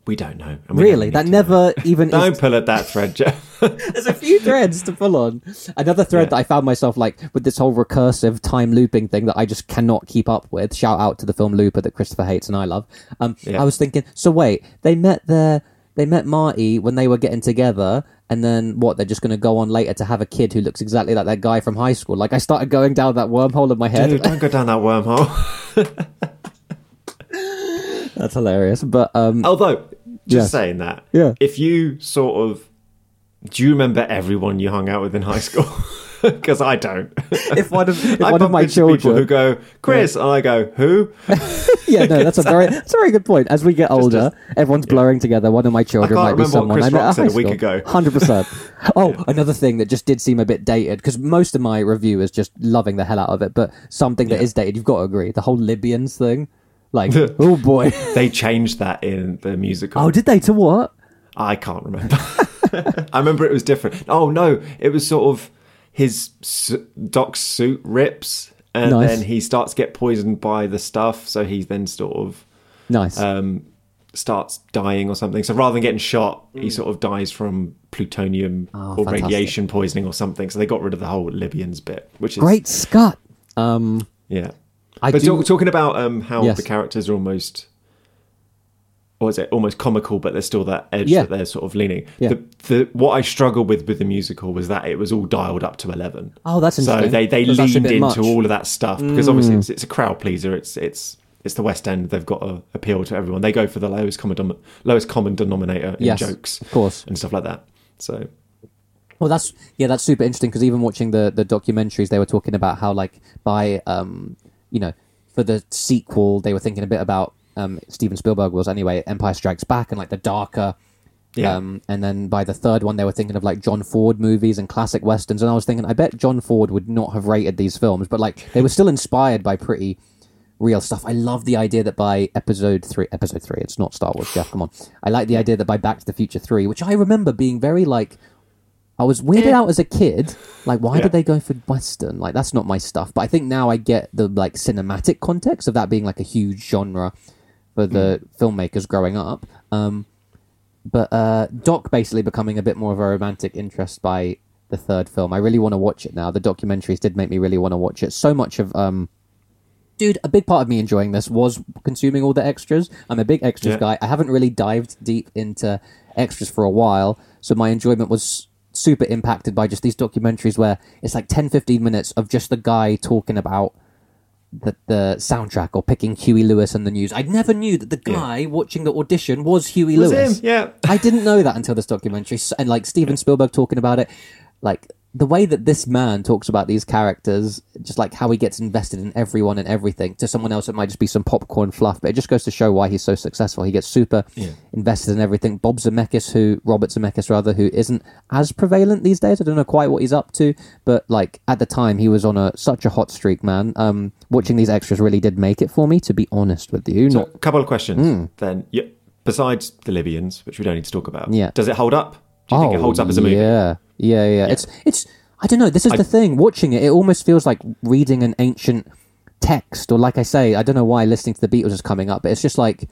We don't know. And we really, don't that never know. Even don't is... pull at that thread, Jeff. There's a few threads to pull on. Another thread yeah. that I found myself like with this whole recursive time looping thing that I just cannot keep up with. Shout out to the film Looper that Christopher hates and I love. Um, yeah. I was thinking, so wait, they met their, they met Marty when they were getting together, and then what? They're just going to go on later to have a kid who looks exactly like that guy from high school. Like I started going down that wormhole in my head. Dude, don't go down that wormhole. That's hilarious, but um, although. Just yes. saying that. Yeah. If you sort of... Do you remember everyone you hung out with in high school? Because I don't. If one of, if I one of my children... people who go, Chris, yeah. and I go, who? yeah, no, that's a very that's a very good point. As we get older, just, just, everyone's yeah. blurring together. One of my children might be someone I met at high school. I can't remember what Chris Rock said a week ago. one hundred percent. Oh, yeah. Another thing that just did seem a bit dated, because most of my review is just loving the hell out of it, but something that yeah. is dated, you've got to agree, the whole Libyans thing. Like, oh boy. They changed that in the musical. Oh, did they? To what? I can't remember. I remember it was different. Oh, no. It was sort of his su- Doc's suit rips, and nice. Then he starts to get poisoned by the stuff. So he then sort of nice. um, starts dying or something. So rather than getting shot, mm. he sort of dies from plutonium oh, or fantastic. radiation poisoning or something. So they got rid of the whole Libyans bit, which is. Great Scott. Um, yeah. I but do... talking about um, how yes. the characters are almost or is it almost comical, but there's still that edge yeah. that they're sort of leaning. Yeah. The, the, what I struggled with with the musical was that it was all dialed up to eleven. Oh, that's interesting. So they, they leaned into much. all of that stuff because mm. obviously it's, it's a crowd pleaser. It's it's it's the West End. They've got to appeal to everyone. They go for the lowest common lowest common denominator in yes, jokes, of course, and stuff like that. So. Well, that's yeah, that's super interesting because even watching the, the documentaries, they were talking about how like by um you know for the sequel they were thinking a bit about. Um, Steven Spielberg was anyway, Empire Strikes Back and like the darker yeah. um, and then by the third one they were thinking of like John Ford movies and classic westerns, and I was thinking I bet John Ford would not have rated these films, but like they were still inspired by pretty real stuff. I love the idea that by episode three episode three it's not Star Wars, Jeff, come on. I like the idea that by Back to the Future three, which I remember being very like I was weirded yeah. out as a kid, like why yeah. did they go for western, like that's not my stuff, but I think now I get the like cinematic context of that being like a huge genre for the mm. filmmakers growing up, um, but uh, Doc basically becoming a bit more of a romantic interest by the third film. I really want to watch it now. The documentaries did make me really want to watch it. So much of, um, dude, a big part of me enjoying this was consuming all the extras. I'm a big extras yeah. guy. I haven't really dived deep into extras for a while, so my enjoyment was super impacted by just these documentaries where it's like ten to fifteen minutes of just the guy talking about The, the soundtrack or picking Huey Lewis and the News. I never knew that the guy yeah. watching the audition was Huey it was Lewis. Him. Yeah, I didn't know that until this documentary. And like Steven Spielberg talking about it, like the way that this man talks about these characters, just like how he gets invested in everyone and everything. To someone else, it might just be some popcorn fluff, but it just goes to show why he's so successful. He gets super yeah. invested in everything. Bob Zemeckis, who Robert Zemeckis rather, who isn't as prevalent these days. I don't know quite what he's up to, but like at the time, he was on a such a hot streak, man. Um, watching these extras really did make it for me, to be honest with you. So, Not a couple of questions mm. then. Yeah, besides the Libyans, which we don't need to talk about, yeah. does it hold up? Do you oh, think it holds up as a movie? Yeah. Yeah, yeah, yeah. It's, it's, I don't know. This is I, the thing. Watching it, it almost feels like reading an ancient text. Or, like I say, I don't know why listening to the Beatles is coming up, but it's just like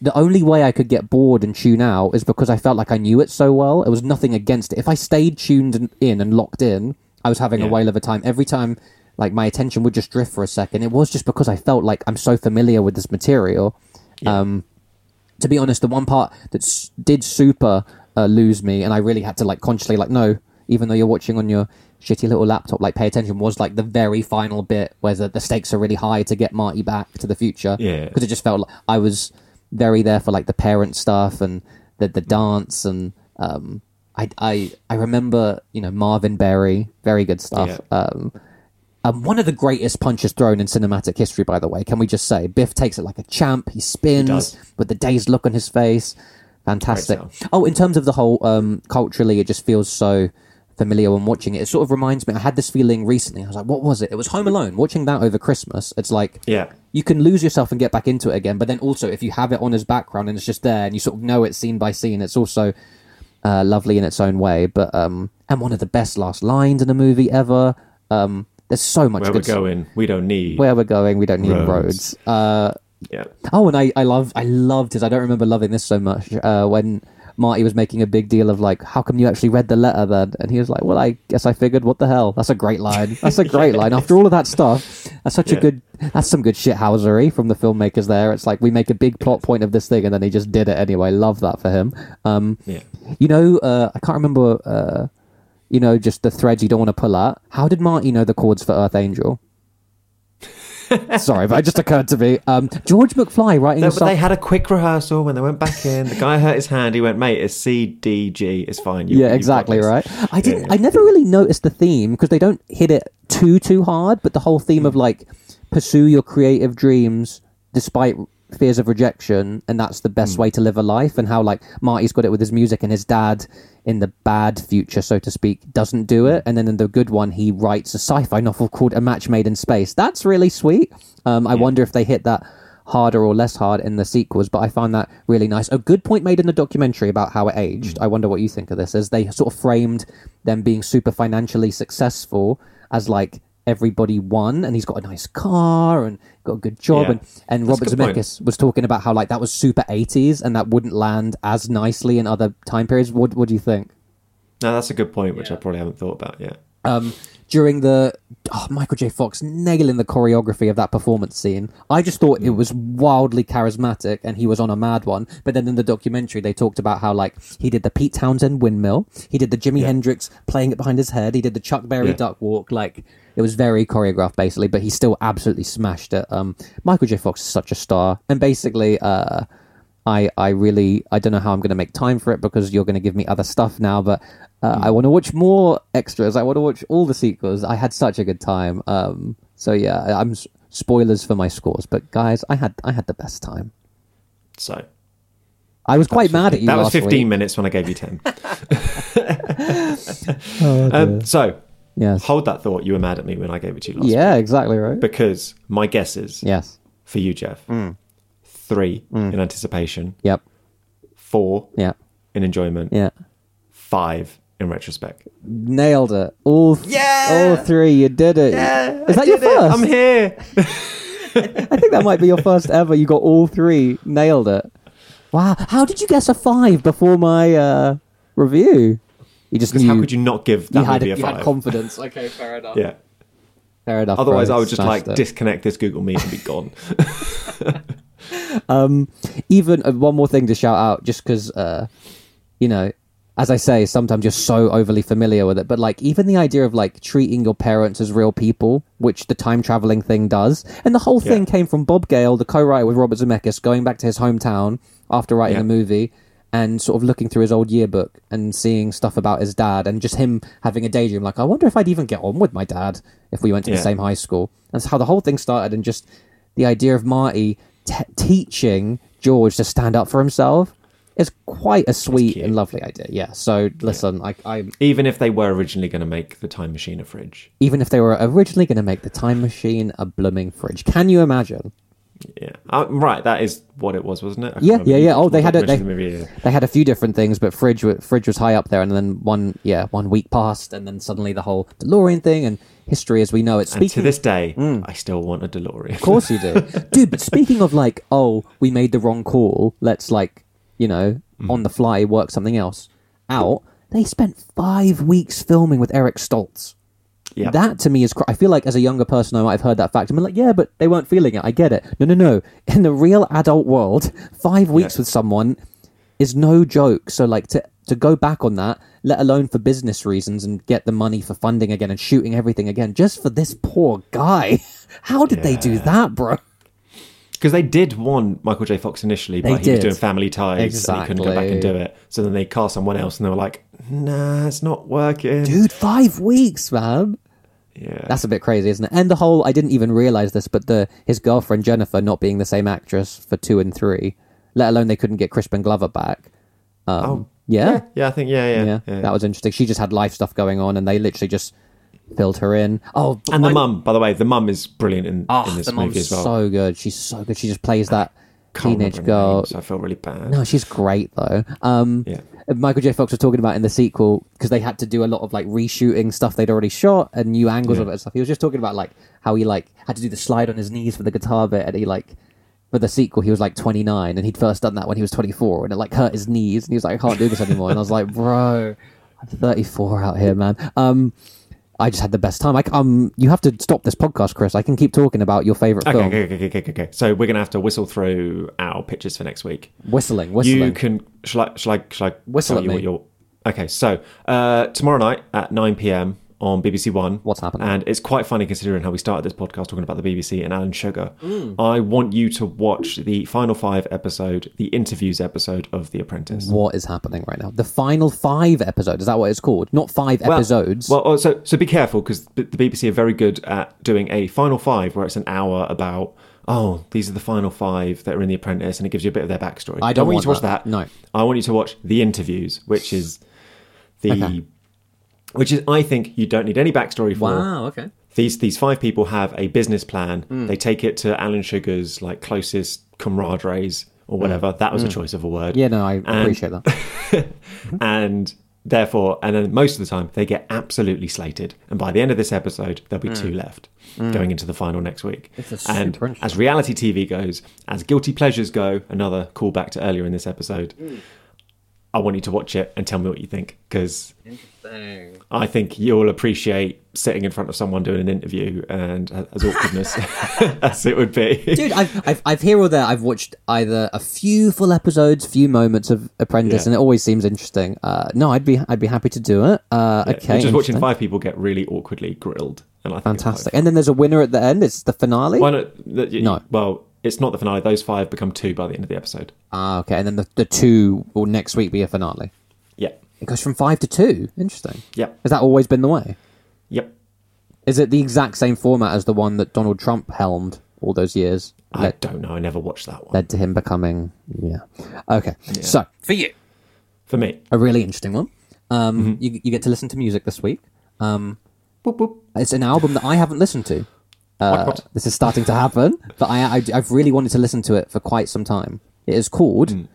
the only way I could get bored and tune out is because I felt like I knew it so well. It was nothing against it. If I stayed tuned in and locked in, I was having yeah. a whale of a time. Every time, like, my attention would just drift for a second. It was just because I felt like I'm so familiar with this material. Yeah. Um, to be honest, the one part that did super. Uh, lose me, and I really had to like consciously like no, even though you're watching on your shitty little laptop, like pay attention, was like the very final bit where the, the stakes are really high to get Marty back to the future, yeah, because it just felt like I was very there for like the parent stuff and the the dance, and um I I, I remember, you know, Marvin Berry, very good stuff, yeah. um Um, one of the greatest punches thrown in cinematic history, by the way, can we just say Biff takes it like a champ. He spins he with the dazed look on his face. Fantastic. Oh, in terms of the whole, um, culturally, it just feels so familiar when watching it. It sort of reminds me, I had this feeling recently. I was like, what was it? It was Home Alone. Watching that over Christmas, it's like, yeah, you can lose yourself and get back into it again. But then also, if you have it on as background and it's just there and you sort of know it scene by scene, it's also uh, lovely in its own way. But um, and one of the best last lines in a movie ever. Um, there's so much. Where good we're going, s- we don't need. Where we're going, we don't need roads. roads. Uh, Yeah. Oh, and I, I love I loved his. I don't remember loving this so much. Uh, when Marty was making a big deal of like, how come you actually read the letter then? And he was like, well, I guess I figured. What the hell? That's a great line. That's a great yeah. line. After all of that stuff, that's such yeah. a good. That's some good shithousery from the filmmakers there. It's like we make a big plot point of this thing, and then he just did it anyway. Love that for him. Um, yeah. You know, uh, I can't remember. Uh, you know, just the threads you don't want to pull at. How did Marty know the chords for Earth Angel? Sorry, but it just occurred to me. Um, George McFly writing no, a song. They had a quick rehearsal when they went back in. The guy hurt his hand. He went, mate, it's C, D, G. It's fine. You, yeah, exactly, right? I didn't. Yeah, yeah. I never really noticed the theme because they don't hit it too, too hard. But the whole theme mm. of like, pursue your creative dreams despite fears of rejection. And that's the best mm. way to live a life. And how like Marty's got it with his music, and his dad in the bad future, so to speak, doesn't do it. And then in the good one, he writes a sci-fi novel called A Match Made in Space. That's really sweet. Um, I yeah. wonder if they hit that harder or less hard in the sequels, but I found that really nice. A good point made in the documentary about how it aged. Mm. I wonder what you think of this, as they sort of framed them being super financially successful as like, everybody won, and he's got a nice car and got a good job, yeah. and, and Robert Zemeckis point. was talking about how like that was super eighties and that wouldn't land as nicely in other time periods. What, what do you think? No, that's a good point, which yeah. I probably haven't thought about yet. Um, during the oh, Michael J. Fox nailing the choreography of that performance scene. I just thought it was wildly charismatic and he was on a mad one. But then in the documentary, they talked about how, like, he did the Pete Townsend windmill. He did the Jimi yeah. Hendrix playing it behind his head. He did the Chuck Berry yeah. duck walk. Like, it was very choreographed, basically, but he still absolutely smashed it. Um, Michael J. Fox is such a star. And basically, uh, I, I really, I don't know how I'm going to make time for it because you're going to give me other stuff now, but uh, mm. I want to watch more extras. I want to watch all the sequels. I had such a good time. Um, so yeah, I'm spoilers for my scores, but guys, I had, I had the best time. So I was quite mad at you. That was fifteen minutes when I gave you ten. oh, um, so yes. hold that thought. You were mad at me when I gave it to you last Yeah, week. Exactly right. Because my guess is yes. for you, Jeff, mm. Three mm. in anticipation. Yep. Four yep. in enjoyment. Yeah. Five in retrospect. Nailed it. All th- yeah! all three. You did it. Yeah, Is I that your first? It. I'm here. I think that might be your first ever. You got all three. Nailed it. Wow. How did you guess a five before my uh, review? You just knew. How could you not give that movie a, a five? You had confidence. Okay, fair enough. Yeah. Fair enough. Otherwise, bro, I would just like it. disconnect this Google Meet and be gone. Um, even uh, one more thing to shout out, just because, uh, you know, as I say, sometimes you're so overly familiar with it, but like even the idea of like treating your parents as real people, which the time traveling thing does, and the whole yeah. thing came from Bob Gale, the co-writer with Robert Zemeckis, going back to his hometown after writing yeah. a movie and sort of looking through his old yearbook and seeing stuff about his dad and just him having a daydream like, I wonder if I'd even get on with my dad if we went to yeah. the same high school. That's how the whole thing started, and just the idea of Marty T- teaching George to stand up for himself is quite a sweet and lovely idea. Yeah. So listen, yeah. I, I even if they were originally going to make the time machine a fridge, even if they were originally going to make the time machine a blooming fridge, can you imagine? Yeah, uh, right. That is what it was, wasn't it? Yeah, yeah, yeah. Oh, they had a, they, the they had a few different things, but fridge fridge was high up there, and then one yeah one week passed, and then suddenly the whole DeLorean thing and history as we know it. Speaking and to this day, mm, I still want a DeLorean. Of course you do, dude. But speaking of like, oh, we made the wrong call. Let's like, you know, mm. on the fly work something else out. They spent five weeks filming with Eric Stoltz. Yep. That to me is, cr- I feel like as a younger person, I might have heard that fact. I'm like, yeah, but they weren't feeling it. I get it. No, no, no. In the real adult world, five weeks yeah. with someone is no joke. So like to, to go back on that, let alone for business reasons and get the money for funding again and shooting everything again, just for this poor guy. How did yeah. they do that, bro? Because they did want Michael J. Fox initially, but they he did. was doing Family Ties exactly. and he couldn't go back and do it. So then they cast someone else and they were like, nah, it's not working. Dude, five weeks, man. Yeah. That's a bit crazy, isn't it? And the whole, I didn't even realise this, but the his girlfriend Jennifer not being the same actress for two and three, let alone they couldn't get Crispin Glover back. Um, oh, yeah? yeah. Yeah, I think, yeah yeah, yeah, yeah. That was interesting. She just had life stuff going on and they literally just filled her in. Oh, And my... the mum, by the way, the mum is brilliant in, oh, in this movie as well. so good. She's so good. She just plays that teenage girl. Names, I feel really bad. No, she's great, though. Um, yeah. Michael J. Fox was talking about in the sequel, because they had to do a lot of like reshooting stuff they'd already shot and new angles yeah. of it and stuff. He was just talking about like how he like had to do the slide on his knees for the guitar bit, and he like for the sequel he was like twenty-nine and he'd first done that when he was twenty-four and it like hurt his knees and he was like, I can't do this anymore. And I was like, bro, I'm thirty-four out here, man. Um, I just had the best time. Like, um, you have to stop this podcast, Chris. I can keep talking about your favourite okay, film. Okay, okay, okay, okay, okay. So we're gonna have to whistle through our pitches for next week. Whistling, whistling. You can. Shall I? Shall I? Shall I whistle at you me. What you're... Okay. So uh, tomorrow night at nine p m on B B C One. What's happening? And it's quite funny considering how we started this podcast talking about the B B C and Alan Sugar. Mm. I want you to watch the final five episode, the interviews episode of The Apprentice. What is happening right now? The final five episode, is that what it's called? Not five well, episodes. Well, so, so be careful, because the B B C are very good at doing a final five where it's an hour about, oh, these are the final five that are in The Apprentice, and it gives you a bit of their backstory. I don't, I don't want you to watch that. that. No. I want you to watch The Interviews, which is the... Okay. Which is, I think, you don't need any backstory for. Wow, okay. These these five people have a business plan. Mm. They take it to Alan Sugar's like closest comrades or whatever. Mm. That was mm. a choice of a word. Yeah, no, I and, appreciate that. and therefore, and then most of the time, they get absolutely slated. And by the end of this episode, there'll be mm. two left mm. going into the final next week. It's a super and as reality T V goes, as guilty pleasures go, another callback to earlier in this episode. Mm. I want you to watch it and tell me what you think, because I think you'll appreciate sitting in front of someone doing an interview and as awkwardness as it would be. Dude, I've, I've, I've here or there, I've watched either a few full episodes, few moments of Apprentice, yeah. and it always seems interesting. Uh, no, I'd be I'd be happy to do it. Uh, yeah, okay, just watching five people get really awkwardly grilled. And I think fantastic. And then there's a winner at the end. It's the finale? Why not? The, you, no. Well, it's not the finale. Those five become two by the end of the episode. Ah, okay. And then the, the two will next week be a finale. Yeah. It goes from five to two. Interesting. Yeah. Has that always been the way? Yep. Is it the exact same format as the one that Donald Trump helmed all those years? I led, don't know. I never watched that one. Led to him becoming... Yeah. Okay. Yeah. So. For you. For me. A really interesting one. Um, mm-hmm. you, you get to listen to music this week. Um, boop, boop. It's an album that I haven't listened to. Uh, what, what? This is starting to happen, but I, I, I've really wanted to listen to it for quite some time. It is called... Mm.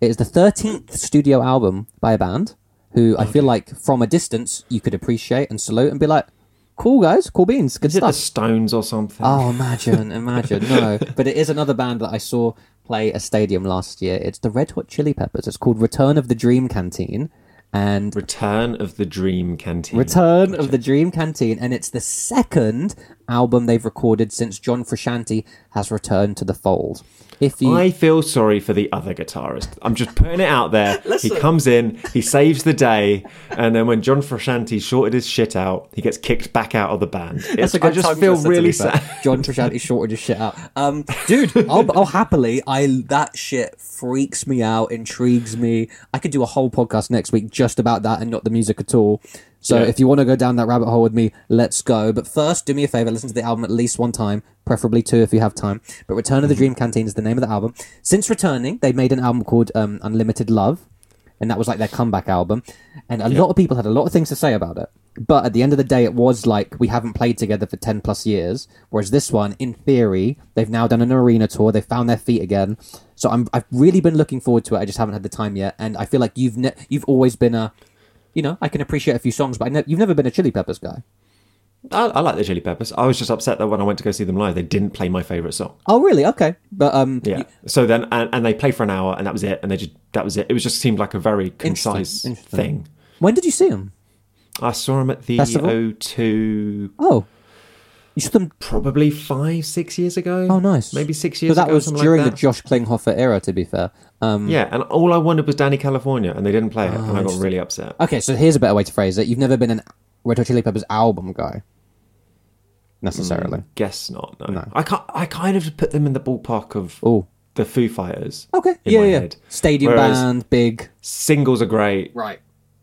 It is the thirteenth studio album by a band who I okay. feel like from a distance you could appreciate and salute and be like, cool guys, cool beans, good is stuff. Is it the Stones or something? Oh, imagine, imagine. No, but it is another band that I saw play a stadium last year. It's the Red Hot Chili Peppers. It's called Return of the Dream Canteen. And Return of the Dream Canteen. Return gotcha. of the Dream Canteen. And it's the second album they've recorded since John Frusciante has returned to the fold. If you... I feel sorry for the other guitarist. I'm just putting it out there. He comes in, he saves the day, and then when John Frusciante shorted his shit out, he gets kicked back out of the band. That's a good I just feel really sad. John Frusciante shorted his shit out. Um, dude, I'll, I'll happily, I that shit freaks me out, intrigues me. I could do a whole podcast next week just about that and not the music at all. So yeah. if you want to go down that rabbit hole with me, let's go. But first, do me a favour, listen to the album at least one time, preferably two if you have time. But Return of the Dream Canteen is the name of the album. Since returning, they made an album called um, Unlimited Love, and that was like their comeback album. And a yeah. lot of people had a lot of things to say about it. But at the end of the day, it was like, we haven't played together for ten plus years. Whereas this one, in theory, they've now done an arena tour. They've found their feet again. So I'm, I've really been looking forward to it. I just haven't had the time yet. And I feel like you've ne- you've always been a... You know, I can appreciate a few songs, but I ne- you've never been a Chili Peppers guy. I, I like the Chili Peppers. I was just upset that when I went to go see them live, they didn't play my favourite song. Oh, really? Okay. But um, yeah. You... So then, and, and they played for an hour, and that was it. And they just that was it. It was just seemed like a very concise Interesting. Interesting. thing. When did you see them? I saw them at the Festival? O two. Oh, you saw them probably five, six years ago. Oh, nice. Maybe six years. So that ago. That was during like that. the Josh Klinghoffer era. To be fair. Um, yeah, and all I wanted was Danny California, and they didn't play it, oh, and I got really upset. Okay, so here's a better way to phrase it. You've never been an Red Hot Chili Peppers album guy, necessarily. Mm, guess not, no. no. I can't, I kind of put them in the ballpark of Ooh. the Foo Fighters. Okay, in yeah, my yeah. Head. Stadium Whereas band, big. Singles are great. Right.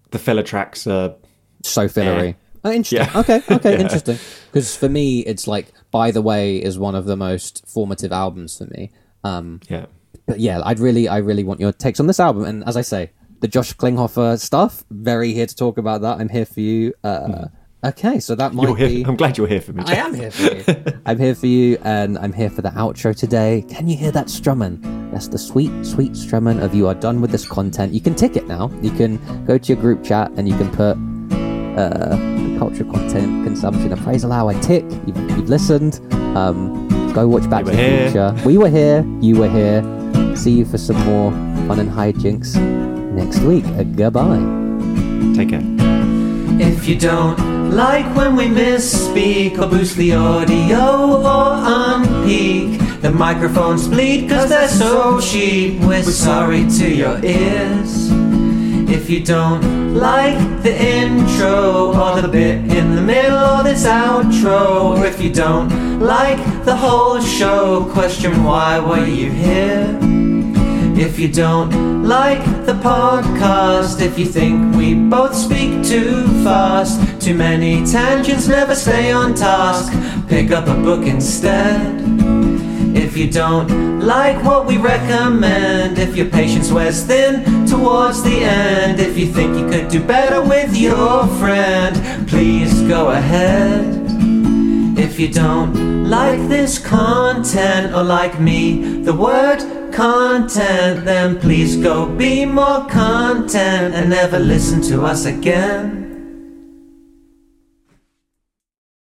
The filler tracks are... So fillery. Eh. Oh, interesting. Yeah. Okay, okay, yeah. interesting. Because for me, it's like, By the Way is one of the most formative albums for me. Um, yeah. But yeah, I'd really, I really want your takes on this album. And as I say, the Josh Klinghoffer stuff, very here to talk about that. I'm here for you. Uh, okay, so that might be... I'm glad you're here for me. Jeff. I am here for you. I'm here for you, and I'm here for the outro today. Can you hear that strumming? That's the sweet, sweet strumming of you are done with this content. You can tick it now. You can go to your group chat and you can put uh, cultural content, consumption, appraisal, how I tick. You've, you've listened. Um, go watch Back to the Future. We were here. You were here. See you for some more fun and hijinks next week. Uh, goodbye. Take care. If you don't like when we misspeak or boost the audio or unpeak the microphones bleed cause they're so cheap, we're sorry to your ears. If you don't like the intro or the bit in the middle or this outro, or if you don't like the whole show, question why were you here? If you don't like the podcast, if you think we both speak too fast, too many tangents never stay on task, pick up a book instead. If you don't like what we recommend, if your patience wears thin towards the end, if you think you could do better with your friend, please go ahead. If you don't like this content or like me, the word content, then please go be more content and never listen to us again.